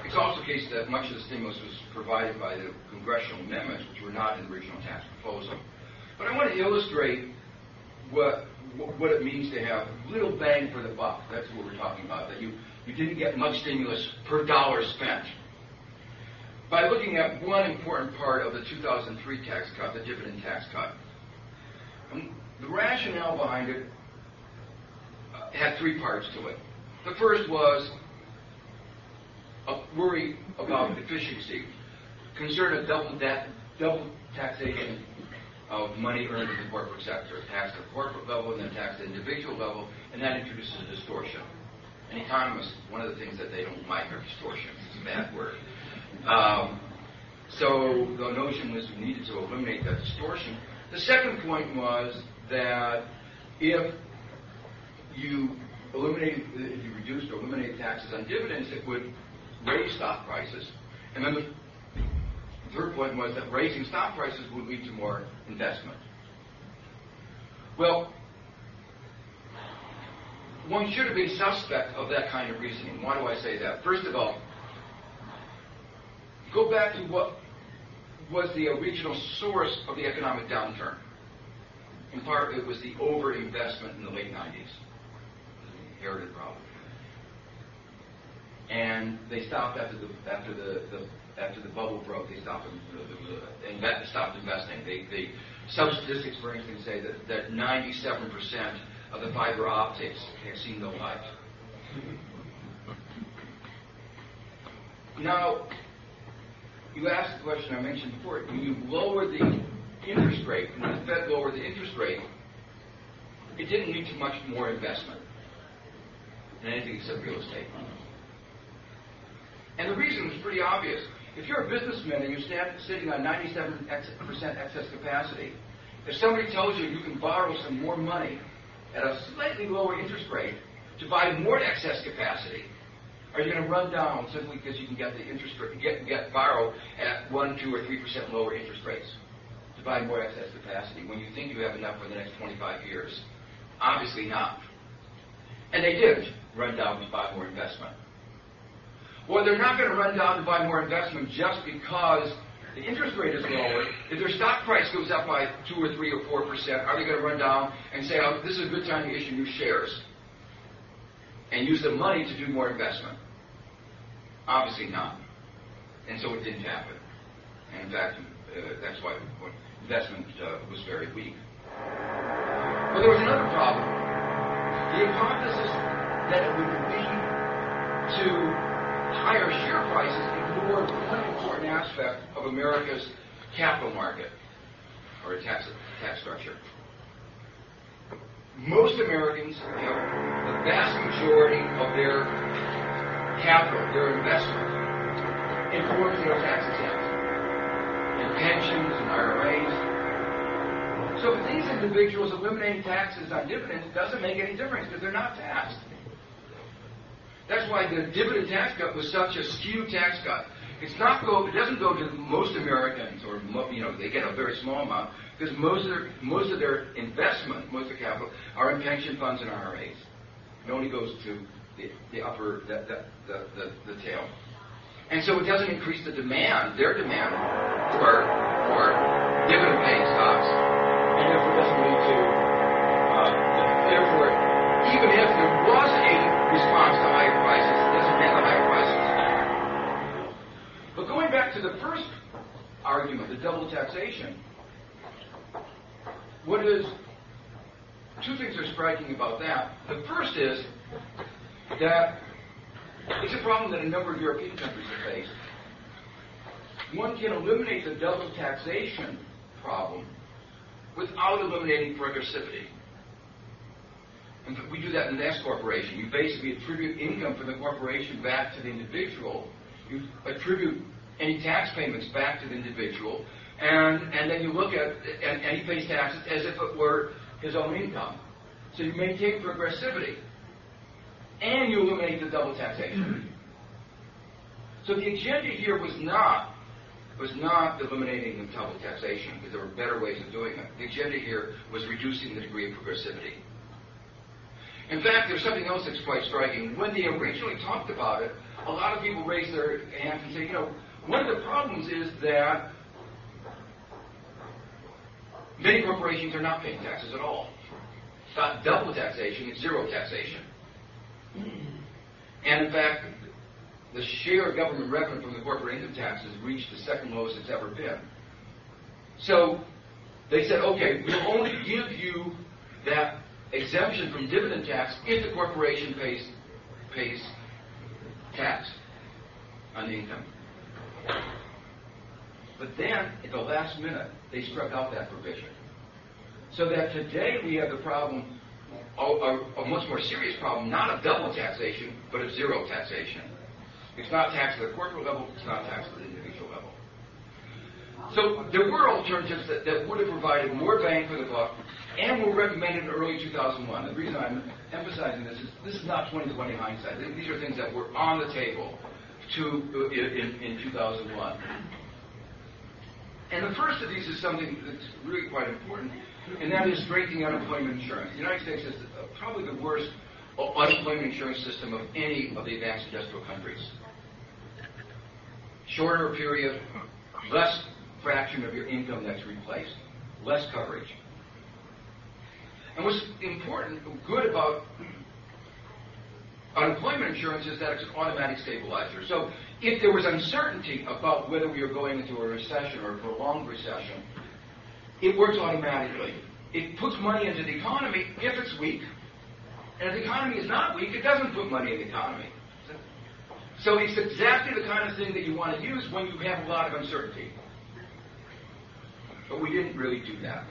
it's also the case that much of the stimulus was provided by the congressional amendments, which were not in the original tax proposal. But I want to illustrate what what it means to have little bang for the buck. That's what we're talking about, that you, you didn't get much stimulus per dollar spent. By looking at one important part of the two thousand three tax cut, the dividend tax cut. Um, the rationale behind it uh, had three parts to it. The first was a worry about efficiency, concern of double, da- double taxation of money earned in the corporate sector, taxed at the corporate level and then taxed at the individual level, and that introduces a distortion. And economists, one of the things that they don't like are distortions. It's a bad word. Um, so the notion was we needed to eliminate that distortion. The second point was that if you eliminated, if you reduced or eliminated taxes on dividends, it would raise stock prices. And then the The third point was that raising stock prices would lead to more investment. Well, one should have been suspect of that kind of reasoning. Why do I say that? First of all, go back to what was the original source of the economic downturn. In part, it was the overinvestment in the late nineties, the inherited problem. And they stopped after the after the, the After the bubble broke, they stopped, uh, invest, stopped investing. They, they, some statistics, for instance, say that, that ninety-seven percent of the fiber optics have seen no light. Now, you asked the question I mentioned before. When you lower the interest rate, when the Fed lowered the interest rate, it didn't lead to much more investment than anything except real estate. And the reason was pretty obvious. If you're a businessman and you're stand, sitting on ninety-seven percent excess capacity, if somebody tells you you can borrow some more money at a slightly lower interest rate to buy more excess capacity, are you going to run down simply because you can get the interest rate, get get borrow at one, two, or three percent lower interest rates to buy more excess capacity when you think you have enough for the next twenty-five years? Obviously not. And they did run down to buy more investment. Well, they're not going to run down and buy more investment just because the interest rate is lower. If their stock price goes up by two or three or four percent, are they going to run down and say, oh, this is a good time to issue new shares and use the money to do more investment? Obviously not. And so it didn't happen. And in fact, uh, that's why investment uh, was very weak. But there was another problem. The hypothesis that it would lead to higher share prices ignored one important aspect of America's capital market or tax, tax structure. Most Americans have the vast majority of their capital, their investment, in forms that are tax exempt, in pensions and I R As. So if these individuals eliminating taxes on dividends, it doesn't make any difference because they're not taxed. That's why the dividend tax cut was such a skewed tax cut. It's not go, it doesn't go to most Americans, or you know they get a very small amount because most of their most of their investment, most of their capital, are in pension funds and I R As. It only goes to the, the upper the the, the the the tail, and so it doesn't increase the demand, their demand for for dividend paying stocks, and therefore it doesn't lead to uh, therefore even if there was a response to higher prices, it doesn't have the higher prices. But going back to the first argument, the double taxation, what is, two things are striking about that. The first is that It's a problem that a number of European countries have faced. One can eliminate the double taxation problem without eliminating progressivity. And we do that in the S corporation. You basically attribute income from the corporation back to the individual. You attribute any tax payments back to the individual, and, and then you look at, and, and he pays taxes as if it were his own income. So you maintain progressivity, and you eliminate the double taxation. So the agenda here was not was not eliminating the double taxation, because there were better ways of doing it. The agenda here was reducing the degree of progressivity. In fact, there's something else that's quite striking. When they originally talked about it, a lot of people raised their hands and say, you know, one of the problems is that many corporations are not paying taxes at all. It's not double taxation, it's zero taxation. And in fact, the share of government revenue from the corporate income tax has reached the second lowest it's ever been. So they said, okay, we'll only give you that exemption from dividend tax if the corporation pays, pays tax on the income. But then, at the last minute, they struck out that provision. So that today we have the problem, a, a, a much more serious problem, not of double taxation, but of zero taxation. It's not taxed at the corporate level, it's not taxed at the individual level. So there were alternatives that, that would have provided more bang for the buck, and were recommended in early two thousand one. The reason I'm emphasizing this is this is not twenty twenty hindsight. These are things that were on the table to, in, in two thousand one. And the first of these is something that's really quite important, and that is strengthening unemployment insurance. The United States is probably the worst unemployment insurance system of any of the advanced industrial countries. Shorter period, less fraction of your income that's replaced, less coverage. And what's important, good about unemployment insurance is that it's an automatic stabilizer. So if there was uncertainty about whether we were going into a recession or a prolonged recession, it works automatically. It puts money into the economy if it's weak. And if the economy is not weak, it doesn't put money in the economy. So it's exactly the kind of thing that you want to use when you have a lot of uncertainty. But we didn't really do that.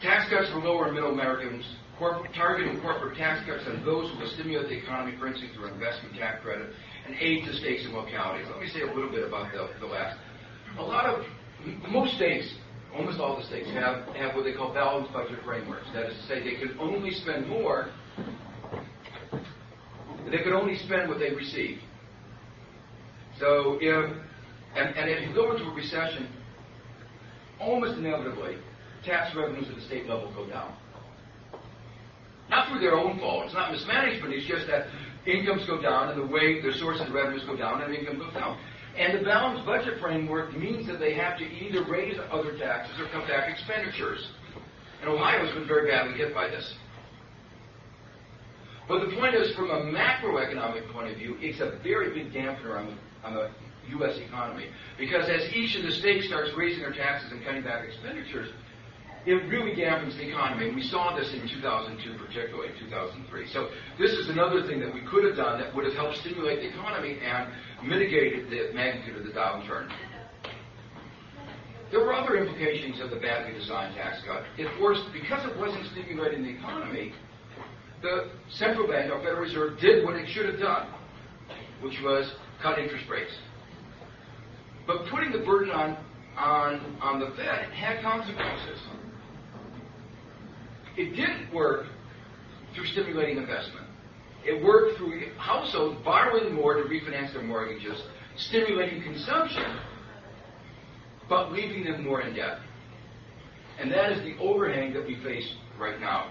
Tax cuts for lower and middle Americans, corporate, targeting corporate tax cuts on those who will stimulate the economy, for instance, through investment tax credit, and aid to states and localities. Let me say a little bit about the, the last. A lot of, most states, almost all the states, have, have what they call balanced budget frameworks. That is to say, they can only spend more, they can only spend what they receive. So if, and, and if you go into a recession, almost inevitably, tax revenues at the state level go down. Not through their own fault. It's not mismanagement. It's just that incomes go down, and the way their sources of revenues go down, and income goes down. And the balanced budget framework means that they have to either raise other taxes or cut back expenditures. And Ohio's been very badly hit by this. But the point is, from a macroeconomic point of view, it's a very big dampener on the, on the U S economy. Because as each of the states starts raising their taxes and cutting back expenditures, it really dampens the economy, and we saw this in two thousand two, particularly in two thousand three. So this is another thing that we could have done that would have helped stimulate the economy and mitigated the magnitude of the downturn. There were other implications of the badly designed tax cut. It forced, because it wasn't stimulating the economy, the central bank, our Federal Reserve, did what it should have done, which was cut interest rates. But putting the burden on, on, on the Fed had consequences. It didn't work through stimulating investment. It worked through households borrowing more to refinance their mortgages, stimulating consumption, but leaving them more in debt. And that is the overhang that we face right now.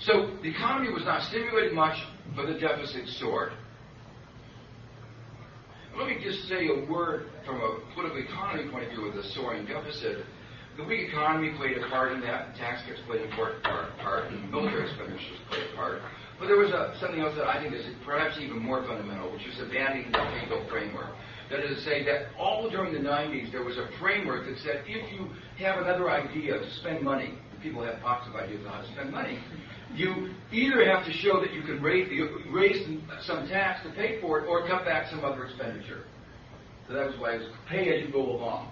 So the economy was not stimulated much, but the deficit soared. Let me just say a word from a political economy point of view with a soaring deficit. The weak economy played a part in that, tax cuts played an important part, part, and military expenditures played a part. But there was a, something else that I think is perhaps even more fundamental, which is abandoning the Keynesian framework. That is to say that all during the nineties, there was a framework that said if you have another idea to spend money, people have lots of ideas on how to spend money, you either have to show that you can raise, the, raise some tax to pay for it or cut back some other expenditure. So that was why it was pay as you go along.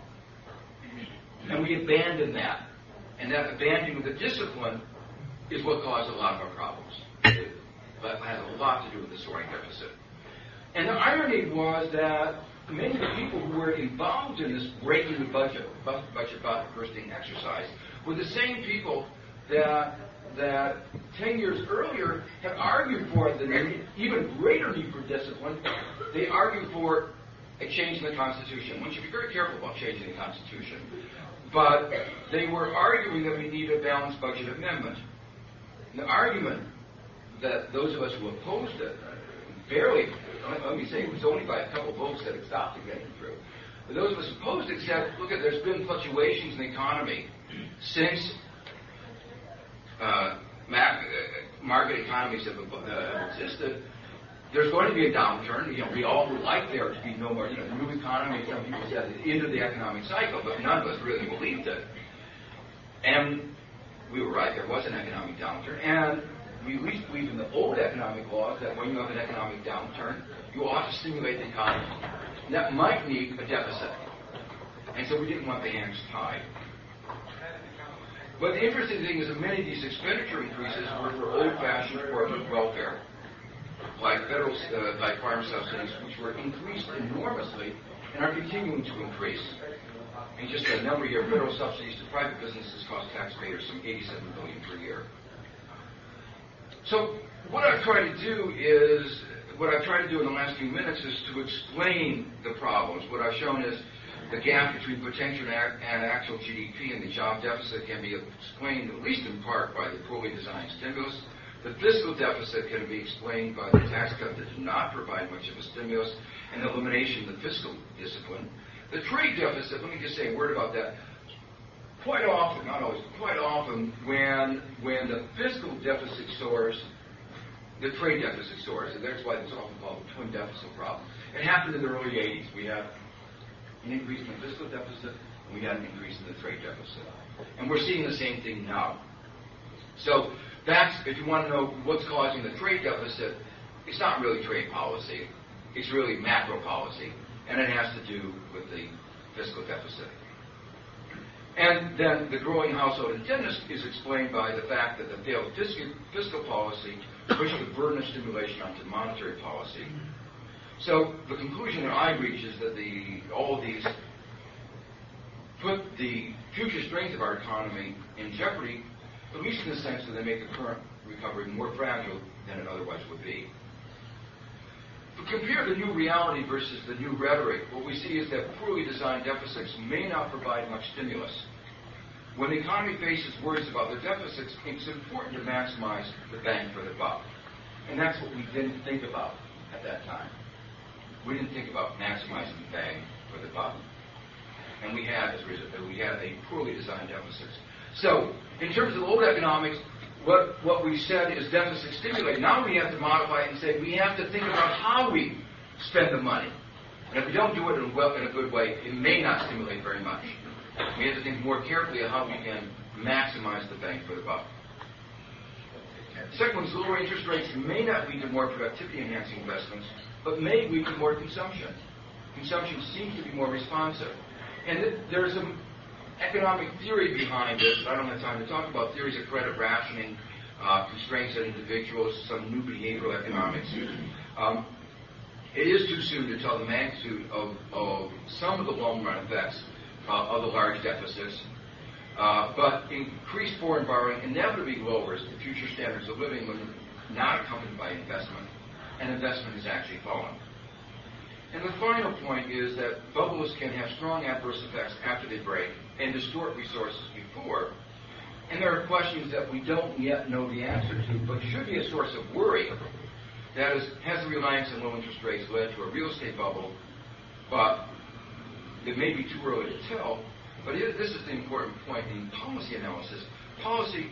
And we abandoned that. And that abandoning of the discipline is what caused a lot of our problems. It has a lot to do with the soaring deficit. And the irony was that many of the people who were involved in this breaking the budget, budget bursting exercise, were the same people that that ten years earlier had argued for the even greater need for discipline. They argued for a change in the Constitution. One should be very careful about changing the Constitution. But they were arguing that we need a balanced budget amendment. And the argument that those of us who opposed it barely, let me say, it was only by a couple votes that it stopped it getting through. But those of us opposed it said, look, at, there's been fluctuations in the economy since uh, market economies have uh, existed. There's going to be a downturn. You know, we all would like there to be no more, you know, the new economy. Some people said the end of the economic cycle, but none of us really believed it. And we were right. There was an economic downturn, and we at least believed in the old economic laws that when you have an economic downturn, you ought to stimulate the economy. And that might need a deficit, and so we didn't want the hands tied. But the interesting thing is that many of these expenditure increases were for old-fashioned corporate welfare, like federal, uh, like farm subsidies, which were increased enormously and are continuing to increase. In just a number of years, federal subsidies to private businesses cost taxpayers some eighty-seven billion dollars per year. So what I've tried to do is, what I've tried to do in the last few minutes is to explain the problems. What I've shown is the gap between potential and actual G D P and the job deficit can be explained, at least in part, by the poorly designed stimulus. The fiscal deficit can be explained by the tax cut that did not provide much of a stimulus and elimination of the fiscal discipline. The trade deficit, let me just say a word about that. Quite often, not always, quite often, when, when the fiscal deficit soars, the trade deficit soars, and that's why it's often called the twin deficit problem. It happened in the early eighties. We had an increase in the fiscal deficit, and we had an increase in the trade deficit. And we're seeing the same thing now. So that's, if you want to know what's causing the trade deficit, it's not really trade policy. It's really macro policy. And it has to do with the fiscal deficit. And then the growing household indebtedness is explained by the fact that the failed fiscal, fiscal policy pushed the burden of stimulation onto monetary policy. So the conclusion that I reach is that the, all of these put the future strength of our economy in jeopardy, at least in the sense that they make the current recovery more fragile than it otherwise would be. But compare the new reality versus the new rhetoric. What we see is that poorly designed deficits may not provide much stimulus. When the economy faces worries about the deficits, it's important to maximize the bang for the buck. And that's what we didn't think about at that time. We didn't think about maximizing the bang for the buck. And we had, as a result, we had a poorly designed deficit. So, in terms of old economics, what, what we said is deficit stimulate. Now we have to modify it and say we have to think about how we spend the money. And if we don't do it in, well, in a good way, it may not stimulate very much. We have to think more carefully of how we can maximize the bang for the buck. The second one is lower interest rates may not lead to more productivity-enhancing investments, but may lead to more consumption. Consumption seems to be more responsive. And th there's a economic theory behind this, and I don't have time to talk about theories of credit rationing, uh, constraints on individuals, some new behavioral economics. Um, it is too soon to tell the magnitude of, of some of the long-run effects uh, of the large deficits, uh, but increased foreign borrowing inevitably lowers the future standards of living when not accompanied by investment, and investment is actually falling. And the final point is that bubbles can have strong adverse effects after they break and distort resources before. And there are questions that we don't yet know the answer to, but should be a source of worry. That is, has the reliance on low interest rates led to a real estate bubble? But it may be too early to tell. But it, this is the important point in policy analysis. Policy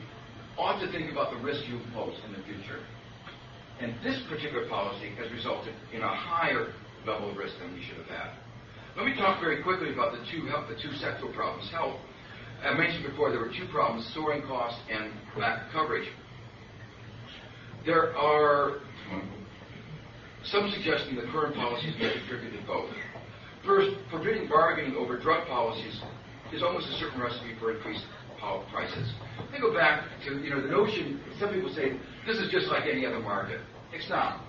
ought to think about the risk you pose in the future. And this particular policy has resulted in a higher level of risk than we should have had. Let me talk very quickly about the two health, the two sectoral problems. Health, I mentioned before there were two problems, soaring costs and lack of coverage. There are some suggesting that current policies may contribute to both. First, forbidding bargaining over drug policies is almost a certain recipe for increased power prices. They go back to, you know, the notion, some people say, this is just like any other market. It's not.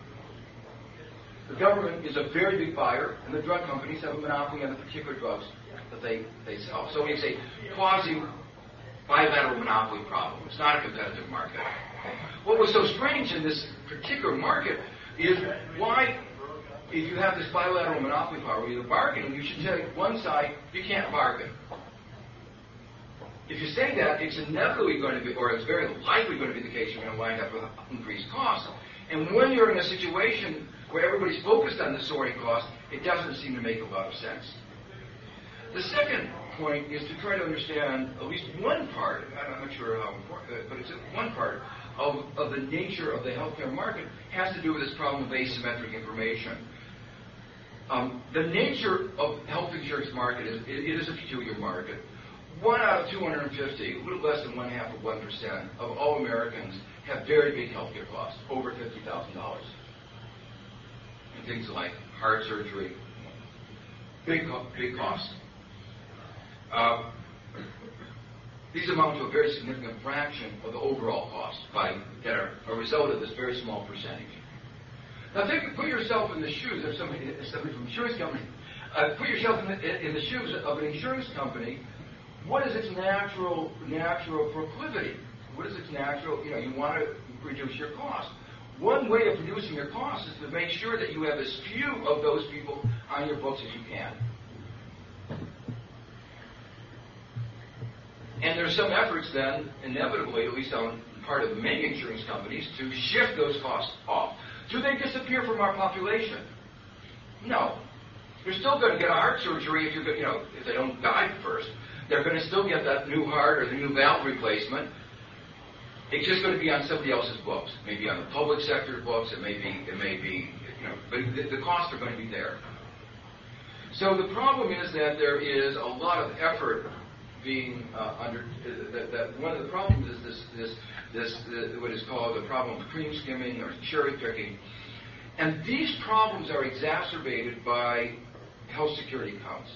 The government is a very big buyer, and the drug companies have a monopoly on the particular drugs that they, they sell. So it's a quasi-bilateral monopoly problem. It's not a competitive market. What was so strange in this particular market is why, if you have this bilateral monopoly power, where you're bargaining, you should tell one side, you can't bargain. If you say that, it's inevitably going to be, or it's very likely going to be the case, you're going to wind up with increased costs. And when you're in a situation where everybody's focused on the soaring cost, it doesn't seem to make a lot of sense. The second point is to try to understand at least one part, I'm not sure how important, but it's one part of, of the nature of the healthcare market has to do with this problem of asymmetric information. Um, the nature of health insurance market is, it, it is a peculiar market. One out of two hundred fifty, a little less than one half of one percent of all Americans have very big healthcare costs, over fifty thousand dollars. And things like heart surgery, big, big costs. Uh, these amount to a very significant fraction of the overall cost by, that are a result of this very small percentage. Now, think, put yourself in the shoes of somebody, somebody from insurance company. Uh, put yourself in the, in the shoes of an insurance company. What is its natural natural proclivity? What is its natural, you know, you want to reduce your cost. One way of reducing your cost is to make sure that you have as few of those people on your books as you can. And there's some efforts then, inevitably, at least on part of many insurance companies, to shift those costs off. Do they disappear from our population? No. You're still going to get a heart surgery if you're, you know, if they don't die first. They're going to still get that new heart or the new valve replacement. It's just going to be on somebody else's books. Maybe on the public sector books. It may be, it may be, you know, but the, the costs are going to be there. So the problem is that there is a lot of effort being uh, under. Uh, that, that one of the problems is this, this, this, the, what is called the problem of cream skimming or cherry picking, and these problems are exacerbated by health security accounts.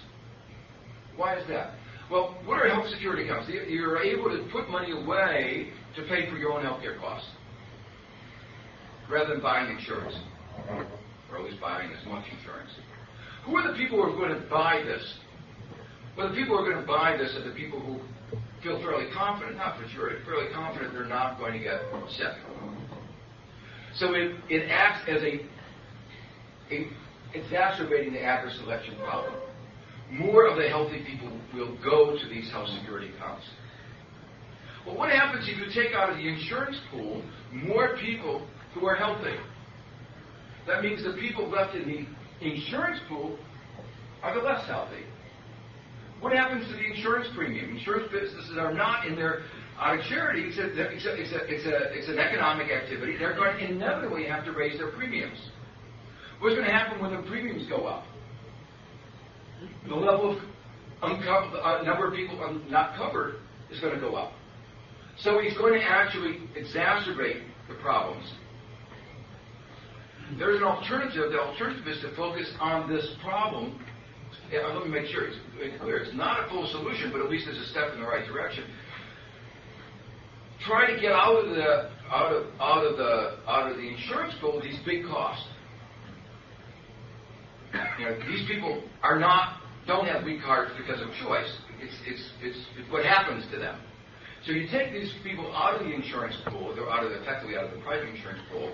Why is that? Well, what are health security accounts? You're able to put money away to pay for your own health care costs, rather than buying insurance, or at least buying as much insurance. Who are the people who are going to buy this? Well, the people who are going to buy this are the people who feel fairly confident, not for sure, fairly confident they're not going to get sick. So it, it acts as a, a exacerbating the adverse selection problem. More of the healthy people will go to these health security accounts. Well, what happens if you take out of the insurance pool more people who are healthy? That means the people left in the insurance pool are the less healthy. What happens to the insurance premium? Insurance businesses are not in there out of charity. It's, a, it's, a, it's, a, it's, a, it's an economic activity. They're going to inevitably have to raise their premiums. What's going to happen when the premiums go up? The level of uncovered, uh, number of people un not covered is going to go up. So it's going to actually exacerbate the problems. There's an alternative. The alternative is to focus on this problem. Yeah, let me make sure it's, it's clear. It's not a full solution, but at least it's a step in the right direction. Try to get out of the out of out of the out of the insurance pool these big costs. You know, these people are not, don't have weak hearts because of choice. It's, it's, it's, it's what happens to them. So you take these people out of the insurance pool, they're out of the, effectively out of the private insurance pool,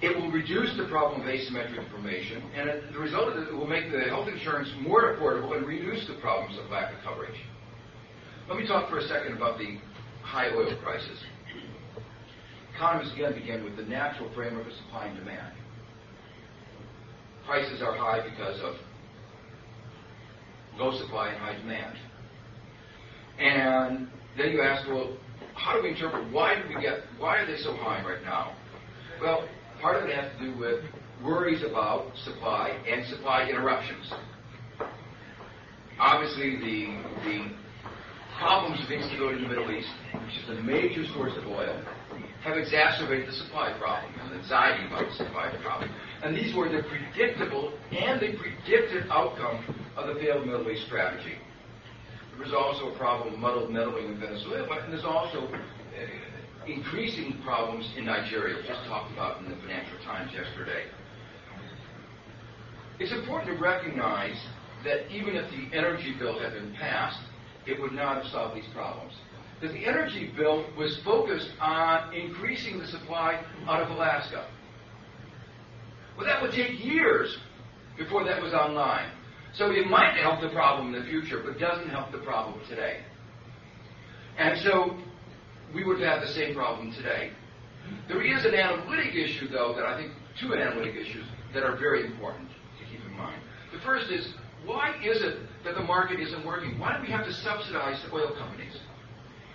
it will reduce the problem of asymmetric information, and it, the result of it will make the health insurance more affordable and reduce the problems of lack of coverage. Let me talk for a second about the high oil prices. Economists again begin with the natural framework of supply and demand. Prices are high because of low supply and high demand. And then you ask, well, how do we interpret why did we get why are they so high right now? Well, part of it has to do with worries about supply and supply interruptions. Obviously, the the problems of instability in the Middle East, which is a major source of oil, have exacerbated the supply problem and anxiety about the supply problem. And these were the predictable and the predicted outcome of the failed Middle East strategy. There was also a problem of muddled meddling in Venezuela, and there's also uh, increasing problems in Nigeria, just talked about in the Financial Times yesterday. It's important to recognize that even if the energy bill had been passed, it would not have solved these problems. That the energy bill was focused on increasing the supply out of Alaska. Well, that would take years before that was online. So it might help the problem in the future, but doesn't help the problem today. And so we would have the same problem today. There is an analytic issue, though, that I think two analytic issues that are very important to keep in mind. The first is, why is it that the market isn't working? Why do we have to subsidize the oil companies?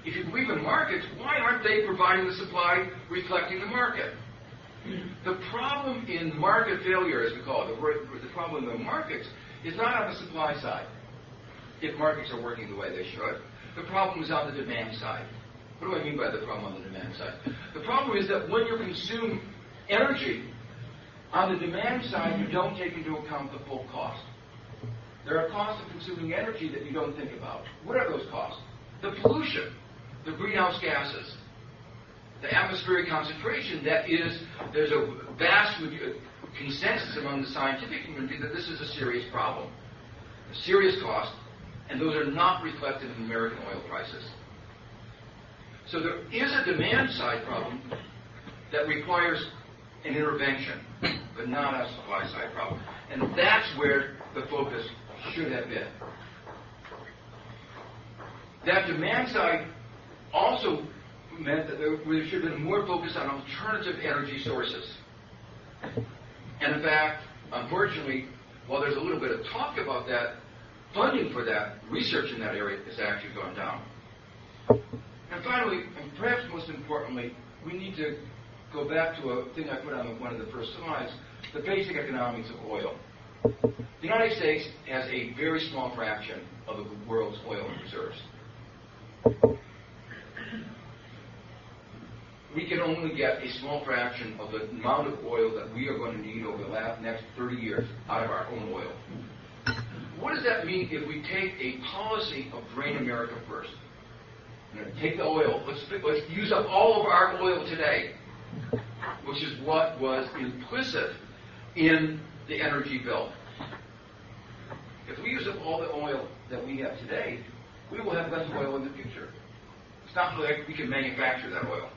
If you believe in markets, why aren't they providing the supply reflecting the market? The problem in market failure, as we call it, the, the problem in the markets, is not on the supply side, if markets are working the way they should. The problem is on the demand side. What do I mean by the problem on the demand side? The problem is that when you consume energy, on the demand side, you don't take into account the full cost. There are costs of consuming energy that you don't think about. What are those costs? The pollution, the greenhouse gases, the atmospheric concentration. That is, there's a vast consensus among the scientific community that this is a serious problem, a serious cost, and those are not reflected in American oil prices. So there is a demand side problem that requires an intervention, but not a supply side problem. And that's where the focus should have been. That demand side also meant that there should have been more focus on alternative energy sources. And in fact, unfortunately, while there's a little bit of talk about that, funding for that, research in that area has actually gone down. And finally, and perhaps most importantly, we need to go back to a thing I put on one of the first slides, the basic economics of oil. The United States has a very small fraction of the world's oil reserves. We can only get a small fraction of the amount of oil that we are going to need over the last, next thirty years out of our own oil. What does that mean if we take a policy of drain America first? You know, take the oil, let's, let's use up all of our oil today, which is what was implicit in the energy bill. If we use up all the oil that we have today, we will have less oil in the future. It's not like we can manufacture that oil.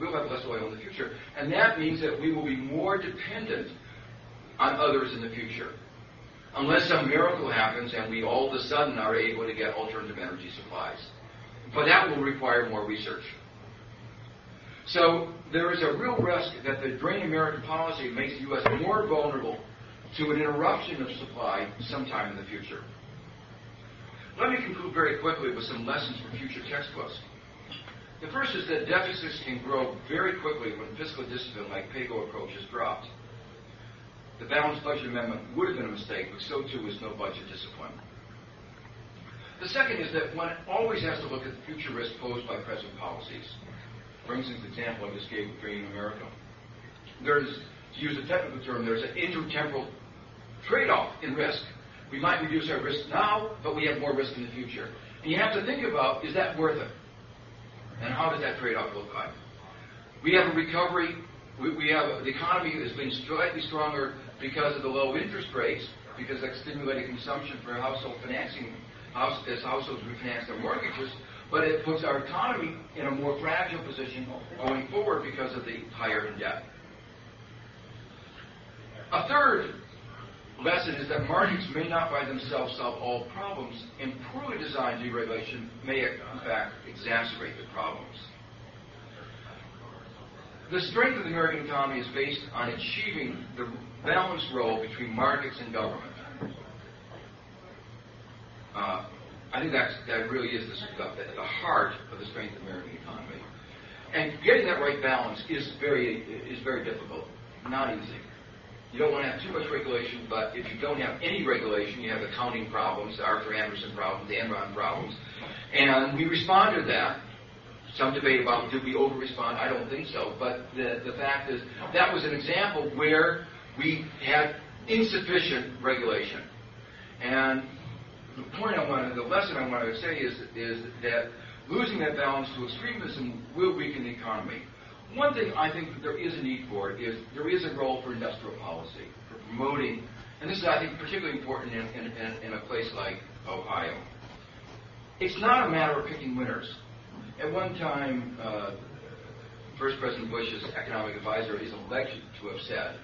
We'll have less oil in the future. And that means that we will be more dependent on others in the future, unless some miracle happens and we all of a sudden are able to get alternative energy supplies. But that will require more research. So there is a real risk that the Drain America policy makes the U S more vulnerable to an interruption of supply sometime in the future. Let me conclude very quickly with some lessons for future textbooks. The first is that deficits can grow very quickly when fiscal discipline like PAYGO approach is dropped. The balanced budget amendment would have been a mistake, but so too is no budget discipline. The second is that one always has to look at the future risk posed by present policies. For instance, the example I just gave of Green America. There is, to use a technical term, there's an intertemporal trade-off in risk. We might reduce our risk now, but we have more risk in the future. And you have to think about, is that worth it? And how does that trade-off look like? We have a recovery. We, we have a, the economy has been slightly stronger because of the low interest rates, because that stimulated consumption for household financing, house, as households refinance their mortgages. But it puts our economy in a more fragile position going forward because of the higher debt. A third lesson is that markets may not by themselves solve all problems, and poorly designed deregulation may, in fact, exacerbate the problems. The strength of the American economy is based on achieving the balanced role between markets and government. Uh, I think that's, that really is the, the heart of the strength of the American economy. And getting that right balance is very, is very difficult, not easy. You don't want to have too much regulation, but if you don't have any regulation, you have the accounting problems, the Arthur Anderson problems, the Enron problems. And we respond to that some debate about did we over-respond. I don't think so. But the, the fact is that was an example where we had insufficient regulation. And the point I want to, the lesson I want to say is, is that losing that balance to extremism will weaken the economy. One thing I think that there is a need for is there is a role for industrial policy, for promoting, and this is, I think, particularly important in, in, in a place like Ohio. It's not a matter of picking winners. At one time, uh, First President Bush's economic advisor is elected to have said,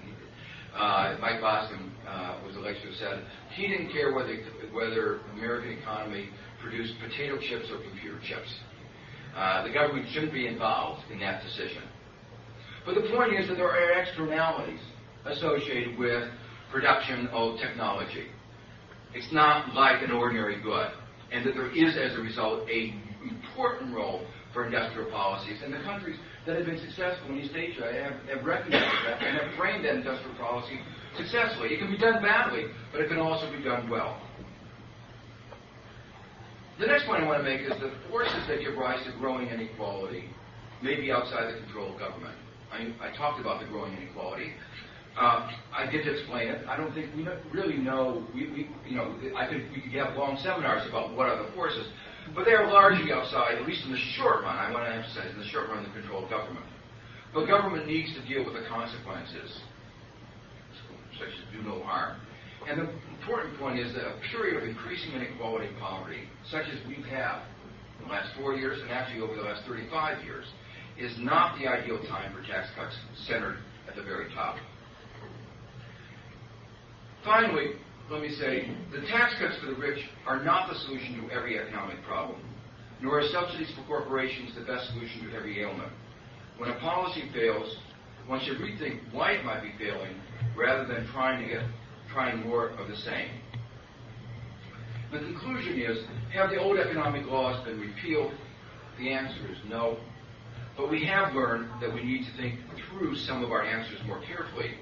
uh, Mike Boskin uh, was elected to have said, he didn't care whether whether American economy produced potato chips or computer chips. Uh, the government shouldn't be involved in that decision. But the point is that there are externalities associated with production of technology. It's not like an ordinary good, and that there is, as a result, a important role for industrial policies. And the countries that have been successful in East Asia have, have recognized that and have framed that industrial policy successfully. It can be done badly, but it can also be done well. The next point I want to make is the forces that give rise to growing inequality may be outside the control of government. I, I talked about the growing inequality. Uh, I did explain it. I don't think we really know. We, we you know, I think we could have long seminars about what are the forces, but they are largely outside, at least in the short run. I want to emphasize in the short run the control of government. But government needs to deal with the consequences, such as do no harm. And the important point is that a period of increasing inequality and poverty, such as we've had in the last four years and actually over the last thirty-five years, is not the ideal time for tax cuts centered at the very top. Finally, let me say, the tax cuts for the rich are not the solution to every economic problem, nor are subsidies for corporations the best solution to every ailment. When a policy fails, one should rethink why it might be failing rather than trying to get trying more of the same. The conclusion is, have the old economic laws been repealed? The answer is no. But we have learned that we need to think through some of our answers more carefully.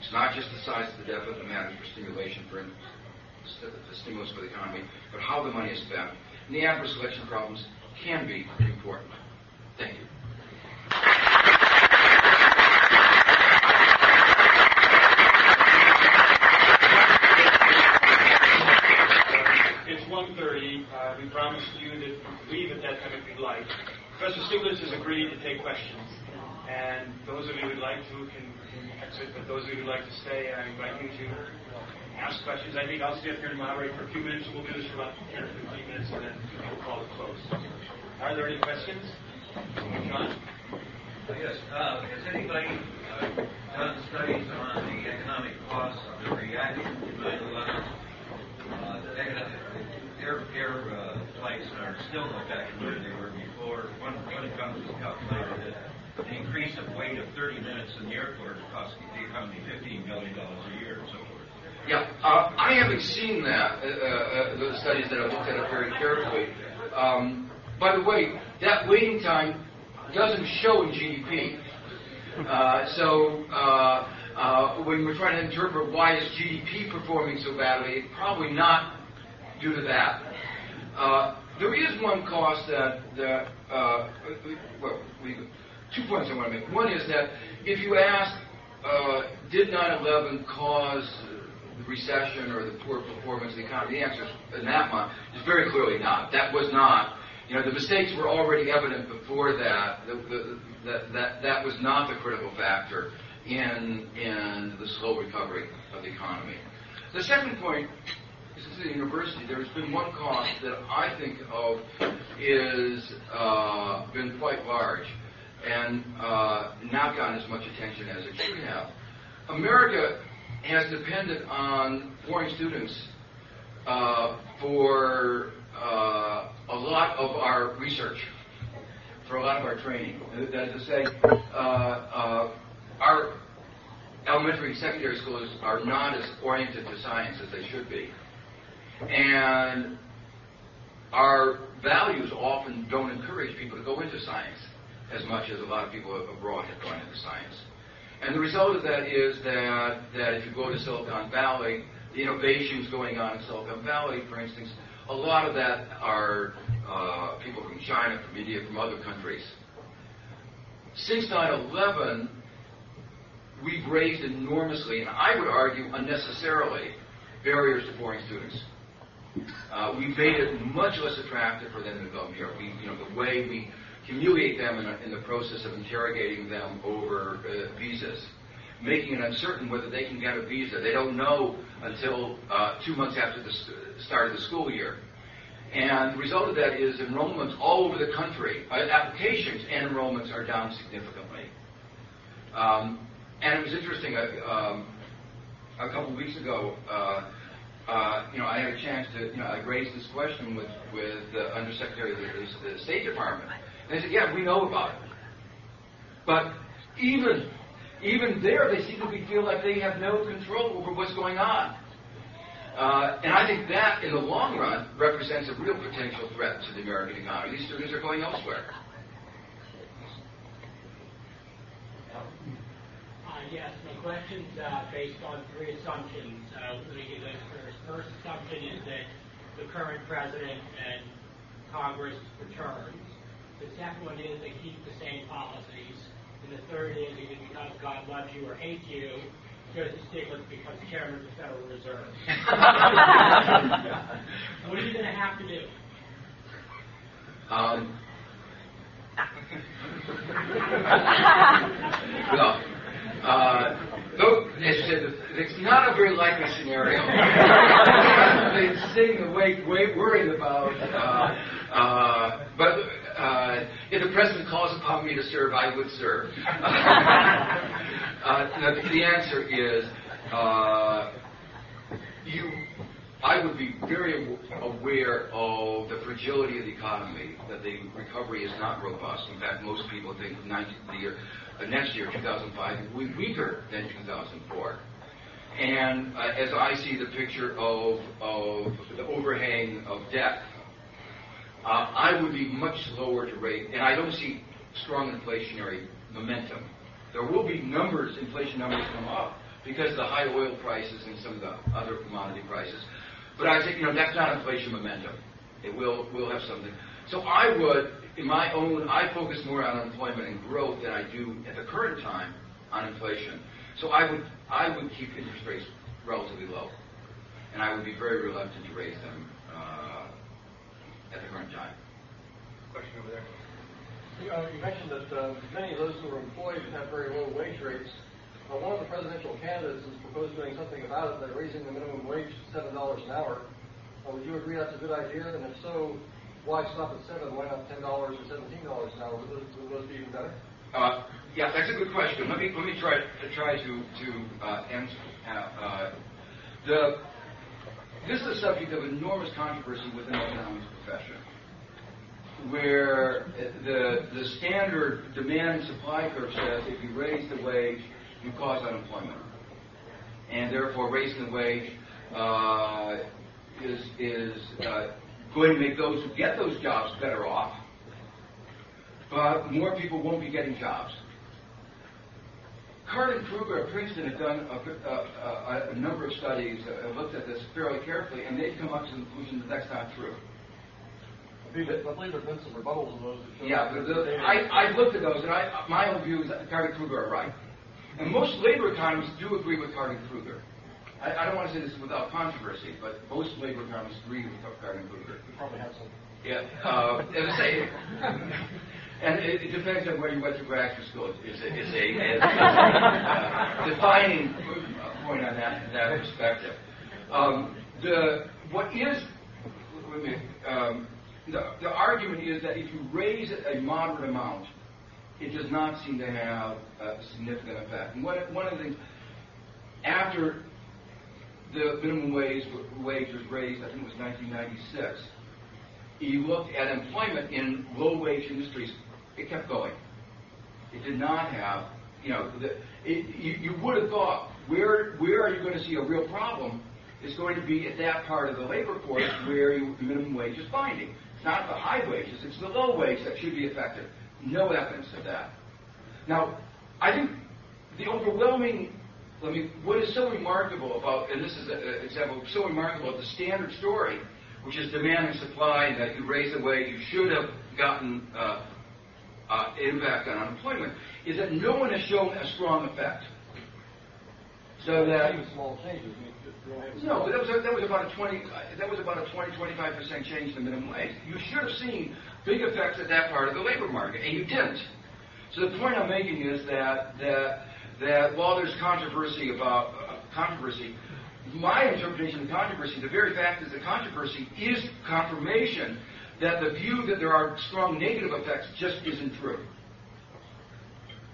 It's not just the size of the deficit and matters for stimulation for the stimulus for the economy, but how the money is spent. And the adverse selection problems can be important. Thank you. It's one thirty. Uh, we promised you that we'd leave at that time if you'd like. Professor Stiglitz has agreed to take questions. And those of you who'd like to can, can exit, but those of you who'd like to stay, I invite you to ask questions. I think I'll stay up here and moderate for a few minutes. We'll do this for about ten or fifteen minutes, and then we'll call it close. Are there any questions? John? Uh, yes. Uh, has anybody uh, done studies on the economic costs of the reaction to nine eleven? Uh, the air, air uh, flights are still not back to where they were before. One comes to calculate that the increase of weight of thirty minutes in the airport costs the economy fifteen million dollars a year and so forth. Yeah, uh, I haven't seen that, uh, uh, those studies that I've looked at it very carefully. Um, by the way, that waiting time doesn't show in G D P. Uh, so uh, uh, when we're trying to interpret why is G D P performing so badly, it's probably not due to that. Uh, there is one cost that, that uh, well, we... Two points I want to make. One is that if you ask, uh, did nine eleven cause the recession or the poor performance of the economy, the answer in that month is very clearly not. That was not. You know, the mistakes were already evident before that. The, the, the, that, that was not the critical factor in, in the slow recovery of the economy. The second point, since the university, there has been one cost that I think of is uh, been quite large, and uh, not gotten as much attention as it should have. America has depended on foreign students uh, for uh, a lot of our research, for a lot of our training. That is to say, uh, uh, our elementary and secondary schools are not as oriented to science as they should be. And our values often don't encourage people to go into science as much as a lot of people abroad have gone into science. And the result of that is that, that if you go to Silicon Valley, the innovations going on in Silicon Valley, for instance, a lot of that are uh, people from China, from India, from other countries. Since nine eleven, we've raised enormously, and I would argue unnecessarily, barriers to foreign students. Uh, we've made it much less attractive for them to come here. We, you know, the way we humiliate them in, a, in the process of interrogating them over uh, visas, making it uncertain whether they can get a visa. They don't know until uh, two months after the st start of the school year. And the result of that is enrollments all over the country, uh, applications and enrollments are down significantly. Um, and it was interesting, uh, um, a couple of weeks ago, uh, Uh, you know, I had a chance to, you know, I raised this question with, with the Undersecretary of the, the State Department. And they said, yeah, we know about it. But even, even there, they seem to be feel like they have no control over what's going on. Uh, and I think that, in the long run, represents a real potential threat to the American economy. These students are going elsewhere. Yes, my question's uh, based on three assumptions. Uh, let me give those first. First assumption is that the current president and Congress returns. The second one is they keep the same policies. And the third is either because God loves you or hates you, Joseph Stiglitz becomes chairman of the Federal Reserve. What are you going to have to do? Um. No. Uh, though, as you said, it's not a very likely scenario. They're sitting awake, way worried about. Uh, uh, but uh, if the president calls upon me to serve, I would serve. uh, no, the answer is, uh, you. I would be very aware of the fragility of the economy. That the recovery is not robust. In fact, most people think nineteen, the year. next year, two thousand five, will be weaker than two thousand four. And uh, as I see the picture of, of the overhang of debt, uh, I would be much slower to rate, and I don't see strong inflationary momentum. There will be numbers, inflation numbers come up because of the high oil prices and some of the other commodity prices. But I think, you know, that's not inflation momentum. It will, will have something. So I would, in my own, I focus more on unemployment and growth than I do at the current time on inflation. So I would, I would keep interest rates relatively low, and I would be very reluctant to raise them uh, at the current time. Question over there. You, uh, you mentioned that uh, many of those who are employed have very low wage rates. Uh, one of the presidential candidates has proposed doing something about it by raising the minimum wage to seven dollars an hour. Uh, would you agree that's a good idea? And if so, why stop at seven? Why not ten dollars or seventeen dollars an hour? Would those, would those be even better? Uh, yeah, that's a good question. Let me let me try to try to to uh, answer uh, uh, the. This is a subject of enormous controversy within the economics profession, where the the standard demand and supply curve says if you raise the wage, you cause unemployment, and therefore raising the wage uh, is is. Uh, going to make those who get those jobs better off, but more people won't be getting jobs. Card-Krueger at Princeton have done a, a, a, a number of studies that have looked at this fairly carefully, and they've come up to the conclusion that that's not true. I believe there have been some rebuttals of those. That yeah, but the, I, I've looked at those, and I, my own view is that Card-Krueger are right. And most labor economists do agree with Card-Krueger. I, I don't want to say this without controversy, but most labor economists agree with Card-Krueger. You probably have some. Yeah, uh, as I say, and it, it depends on where you went to graduate school. It's a, it's a, it's a uh, defining point on that, that perspective. Um, the what is wait a minute, um, the the argument is that if you raise a moderate amount, it does not seem to have a significant effect. And what, one of the things after the minimum wage, wage was raised, I think it was nineteen ninety-six. You looked at employment in low-wage industries, it kept going. It did not have, you know, the, it, you, you would have thought, where, where are you going to see a real problem is going to be at that part of the labor force where you, the minimum wage is binding. It's not the high wages, it's the low wage that should be affected. No evidence of that. Now, I think the overwhelming I mean, what is so remarkable about, and this is an example, so remarkable about the standard story which is demand and supply, that you raise the way you should have gotten uh, uh, impact on unemployment, is that no one has shown a strong effect. So that small changes. No, but that was a, that was about a twenty that was about a twenty twenty five percent change in the minimum wage. You should have seen big effects at that part of the labor market, and you didn't. So the point I'm making is that that that while there's controversy about uh, controversy, my interpretation of controversy, the very fact is that controversy is confirmation that the view that there are strong negative effects just isn't true.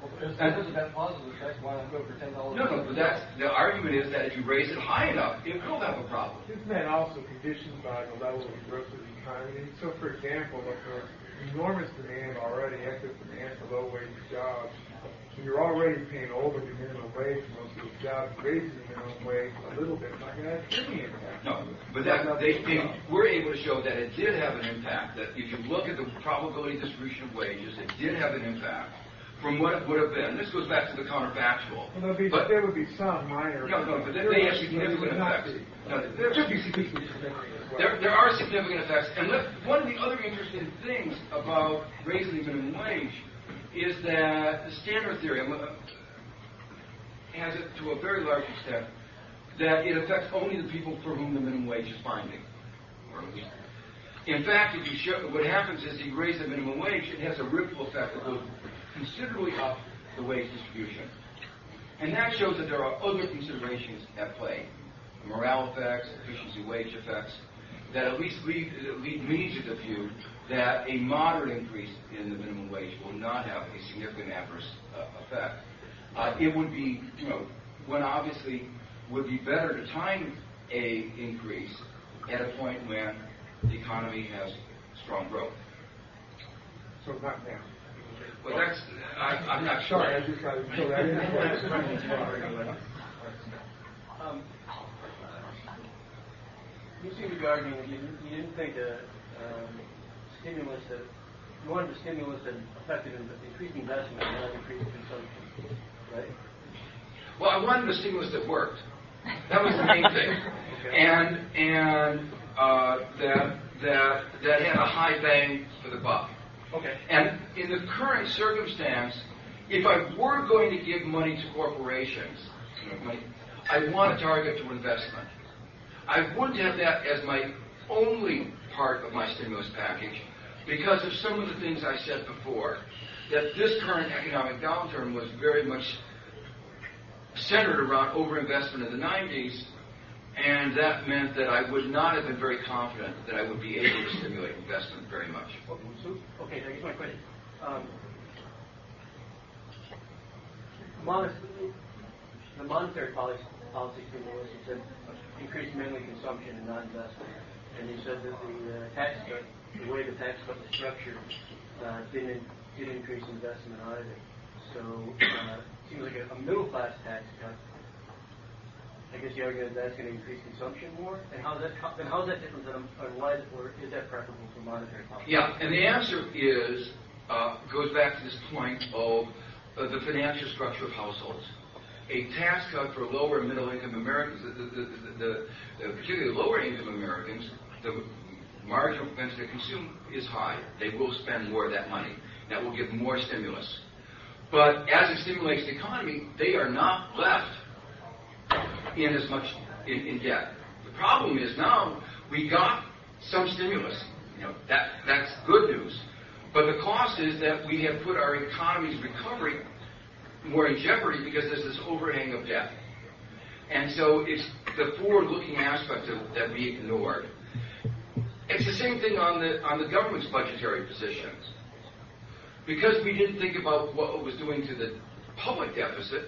Well, if there isn't that positive effect, why not go for ten dollars? No, no, but that's, the argument is that if you raise it high enough, it will have a problem. Isn't that also conditioned by the level of growth of the economy? So, for example, if there's enormous demand already, excess demand for low-wage jobs, you're already paying over the minimum wage for most of the jobs, raising the minimum wage a little bit, not going to have any impact. No, but that, they, they were able to show that it did have an impact, that if you look at the probability distribution of wages, it did have an impact from what it would have been. This goes back to the counterfactual. Well, be, but, there would be some minor... No, no, but there, they have significant effects. No, there, there, be significant as well. there, there are significant effects. And look, one of the other interesting things about raising the minimum wage is that the standard theory has it to a very large extent that it affects only the people for whom the minimum wage is binding. In fact, if you show, what happens is if you raise the minimum wage, it has a ripple effect that goes considerably up the wage distribution. And that shows that there are other considerations at play, morale effects, efficiency wage effects, that at least lead, lead me to the view that a moderate increase in the minimum wage will not have a significant adverse uh, effect. Uh, it would be, you know, one obviously would be better to time a increase at a point when the economy has strong growth. So not now. Well, that's, I, I'm not sure. Sorry, I just got to throw that in. um, You seem to be arguing that you, you didn't think a um, stimulus that you wanted a stimulus that affected increased investment and not increased consumption, right? Well, I wanted a stimulus that worked. That was the main thing, okay. and and uh, that that that had a high bang for the buck. Okay. And in the current circumstance, if I were going to give money to corporations, you know, money, I want a target to investment. I wouldn't have that as my only part of my stimulus package because of some of the things I said before, that this current economic downturn was very much centered around overinvestment in the nineties, and that meant that I would not have been very confident that I would be able to stimulate investment very much. Okay, here's my question. Um, modest, the monetary policy, policy stimulus, you said, increased mainly consumption and not investment. And he said that the uh, tax cut, the way the tax cut was structured, uh, didn't did increase investment either. So uh, it seems like a, a middle class tax cut. I guess you argue that that's going to increase consumption more. And how is that? How, and how is that different than, or why, or is that preferable for monetary policy? Yeah, and the answer is uh, goes back to this point of uh, the financial structure of households. A tax cut for lower and middle income Americans, the, the, the, the, the, particularly lower income Americans, the marginal propensity to consume is high. They will spend more of that money. That will give more stimulus. But as it stimulates the economy, they are not left in as much in, in debt. The problem is now we got some stimulus. You know, that, that's good news. But the cost is that we have put our economy's recovery more in jeopardy because there's this overhang of debt. And so it's the forward-looking aspect of, that we ignored. It's the same thing on the on the government's budgetary positions. Because we didn't think about what it was doing to the public deficit,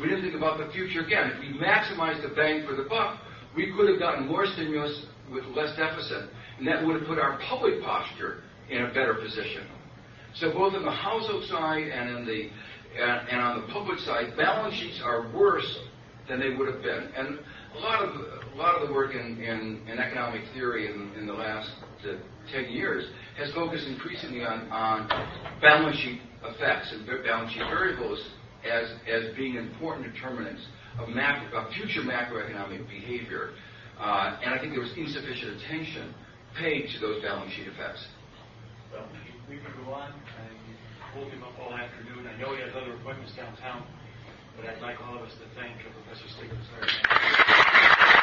we didn't think about the future. Again, if we maximized the bang for the buck, we could have gotten more stimulus with less deficit, and that would have put our public posture in a better position. So both on the household side and in the And, and on the public side, balance sheets are worse than they would have been. And a lot of a lot of the work in, in, in economic theory in, in the last uh, ten years has focused increasingly on, on balance sheet effects and balance sheet variables as as being important determinants of, macro, of future macroeconomic behavior. Uh, and I think there was insufficient attention paid to those balance sheet effects. Well, we can go on. I pulled him up all afternoon. I know he has other appointments downtown, but I'd like all of us to thank Professor Stiglitz very much.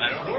I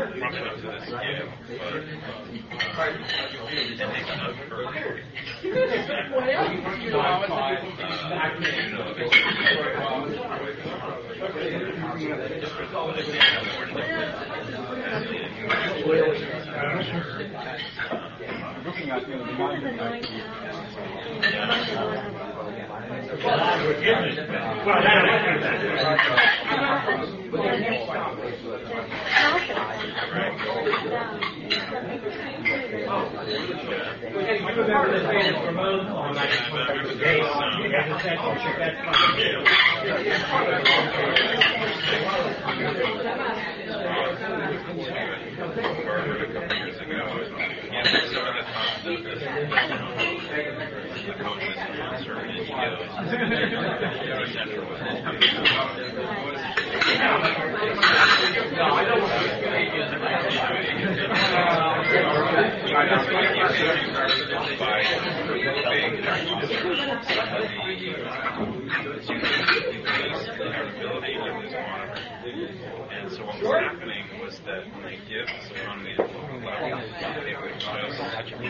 that when they give this economy at a local level, it would show such a feed into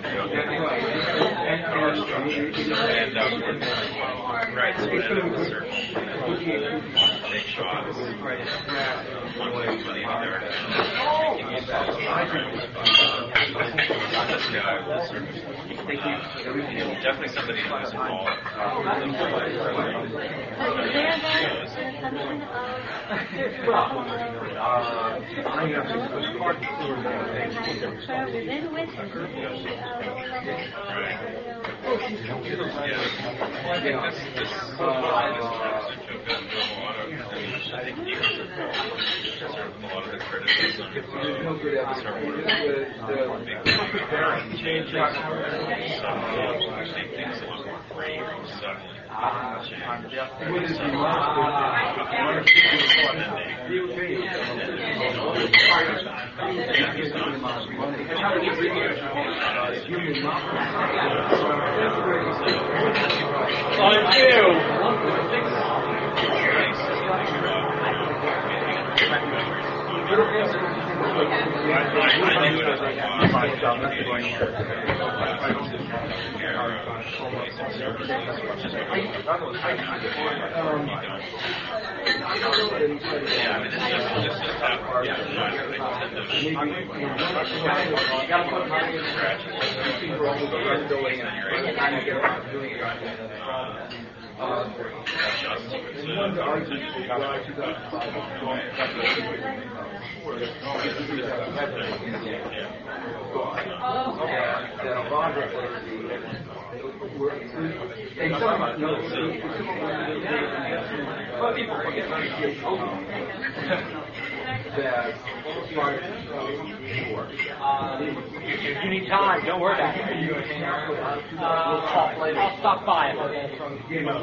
our structures. And that would work right, so it ended up with certain, you know, big shots, you know, one way for the other, making themselves programs. Not this guy with the surface. Definitely somebody who was involved. I think you deserve a lot of the criticism of the changes. I think things a little more free from suddenly. I Uh, if you need time, don't worry about it. Uh, I'll stop by it. Okay? But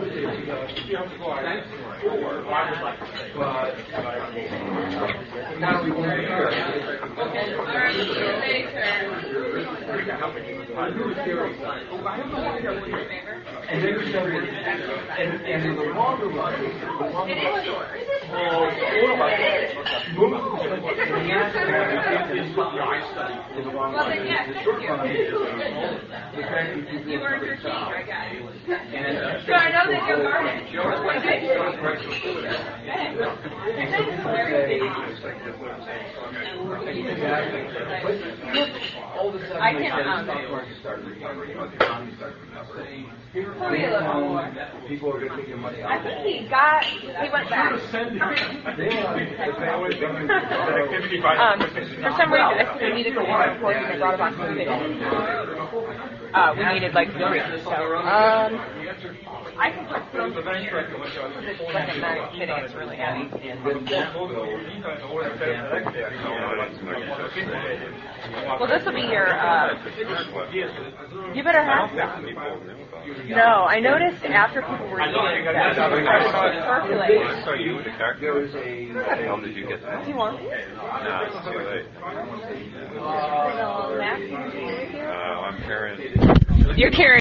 now we want to hear. Okay, all right, and in the longer run, the I know I can start recovering. People are going to take your money out. I think he got, he went back. um, for some reason, I think we needed to work before we brought a box of food. Uh, we needed like three. So, um, I can put some here because it's like a nice fitting. It's really heavy. Well, this will be your. Uh, you better have some. No, I noticed after people were eating that it circulated. So you the character? How did you get that? Do you want? No, it's too late. Uh, I'm carrying. You're carrying.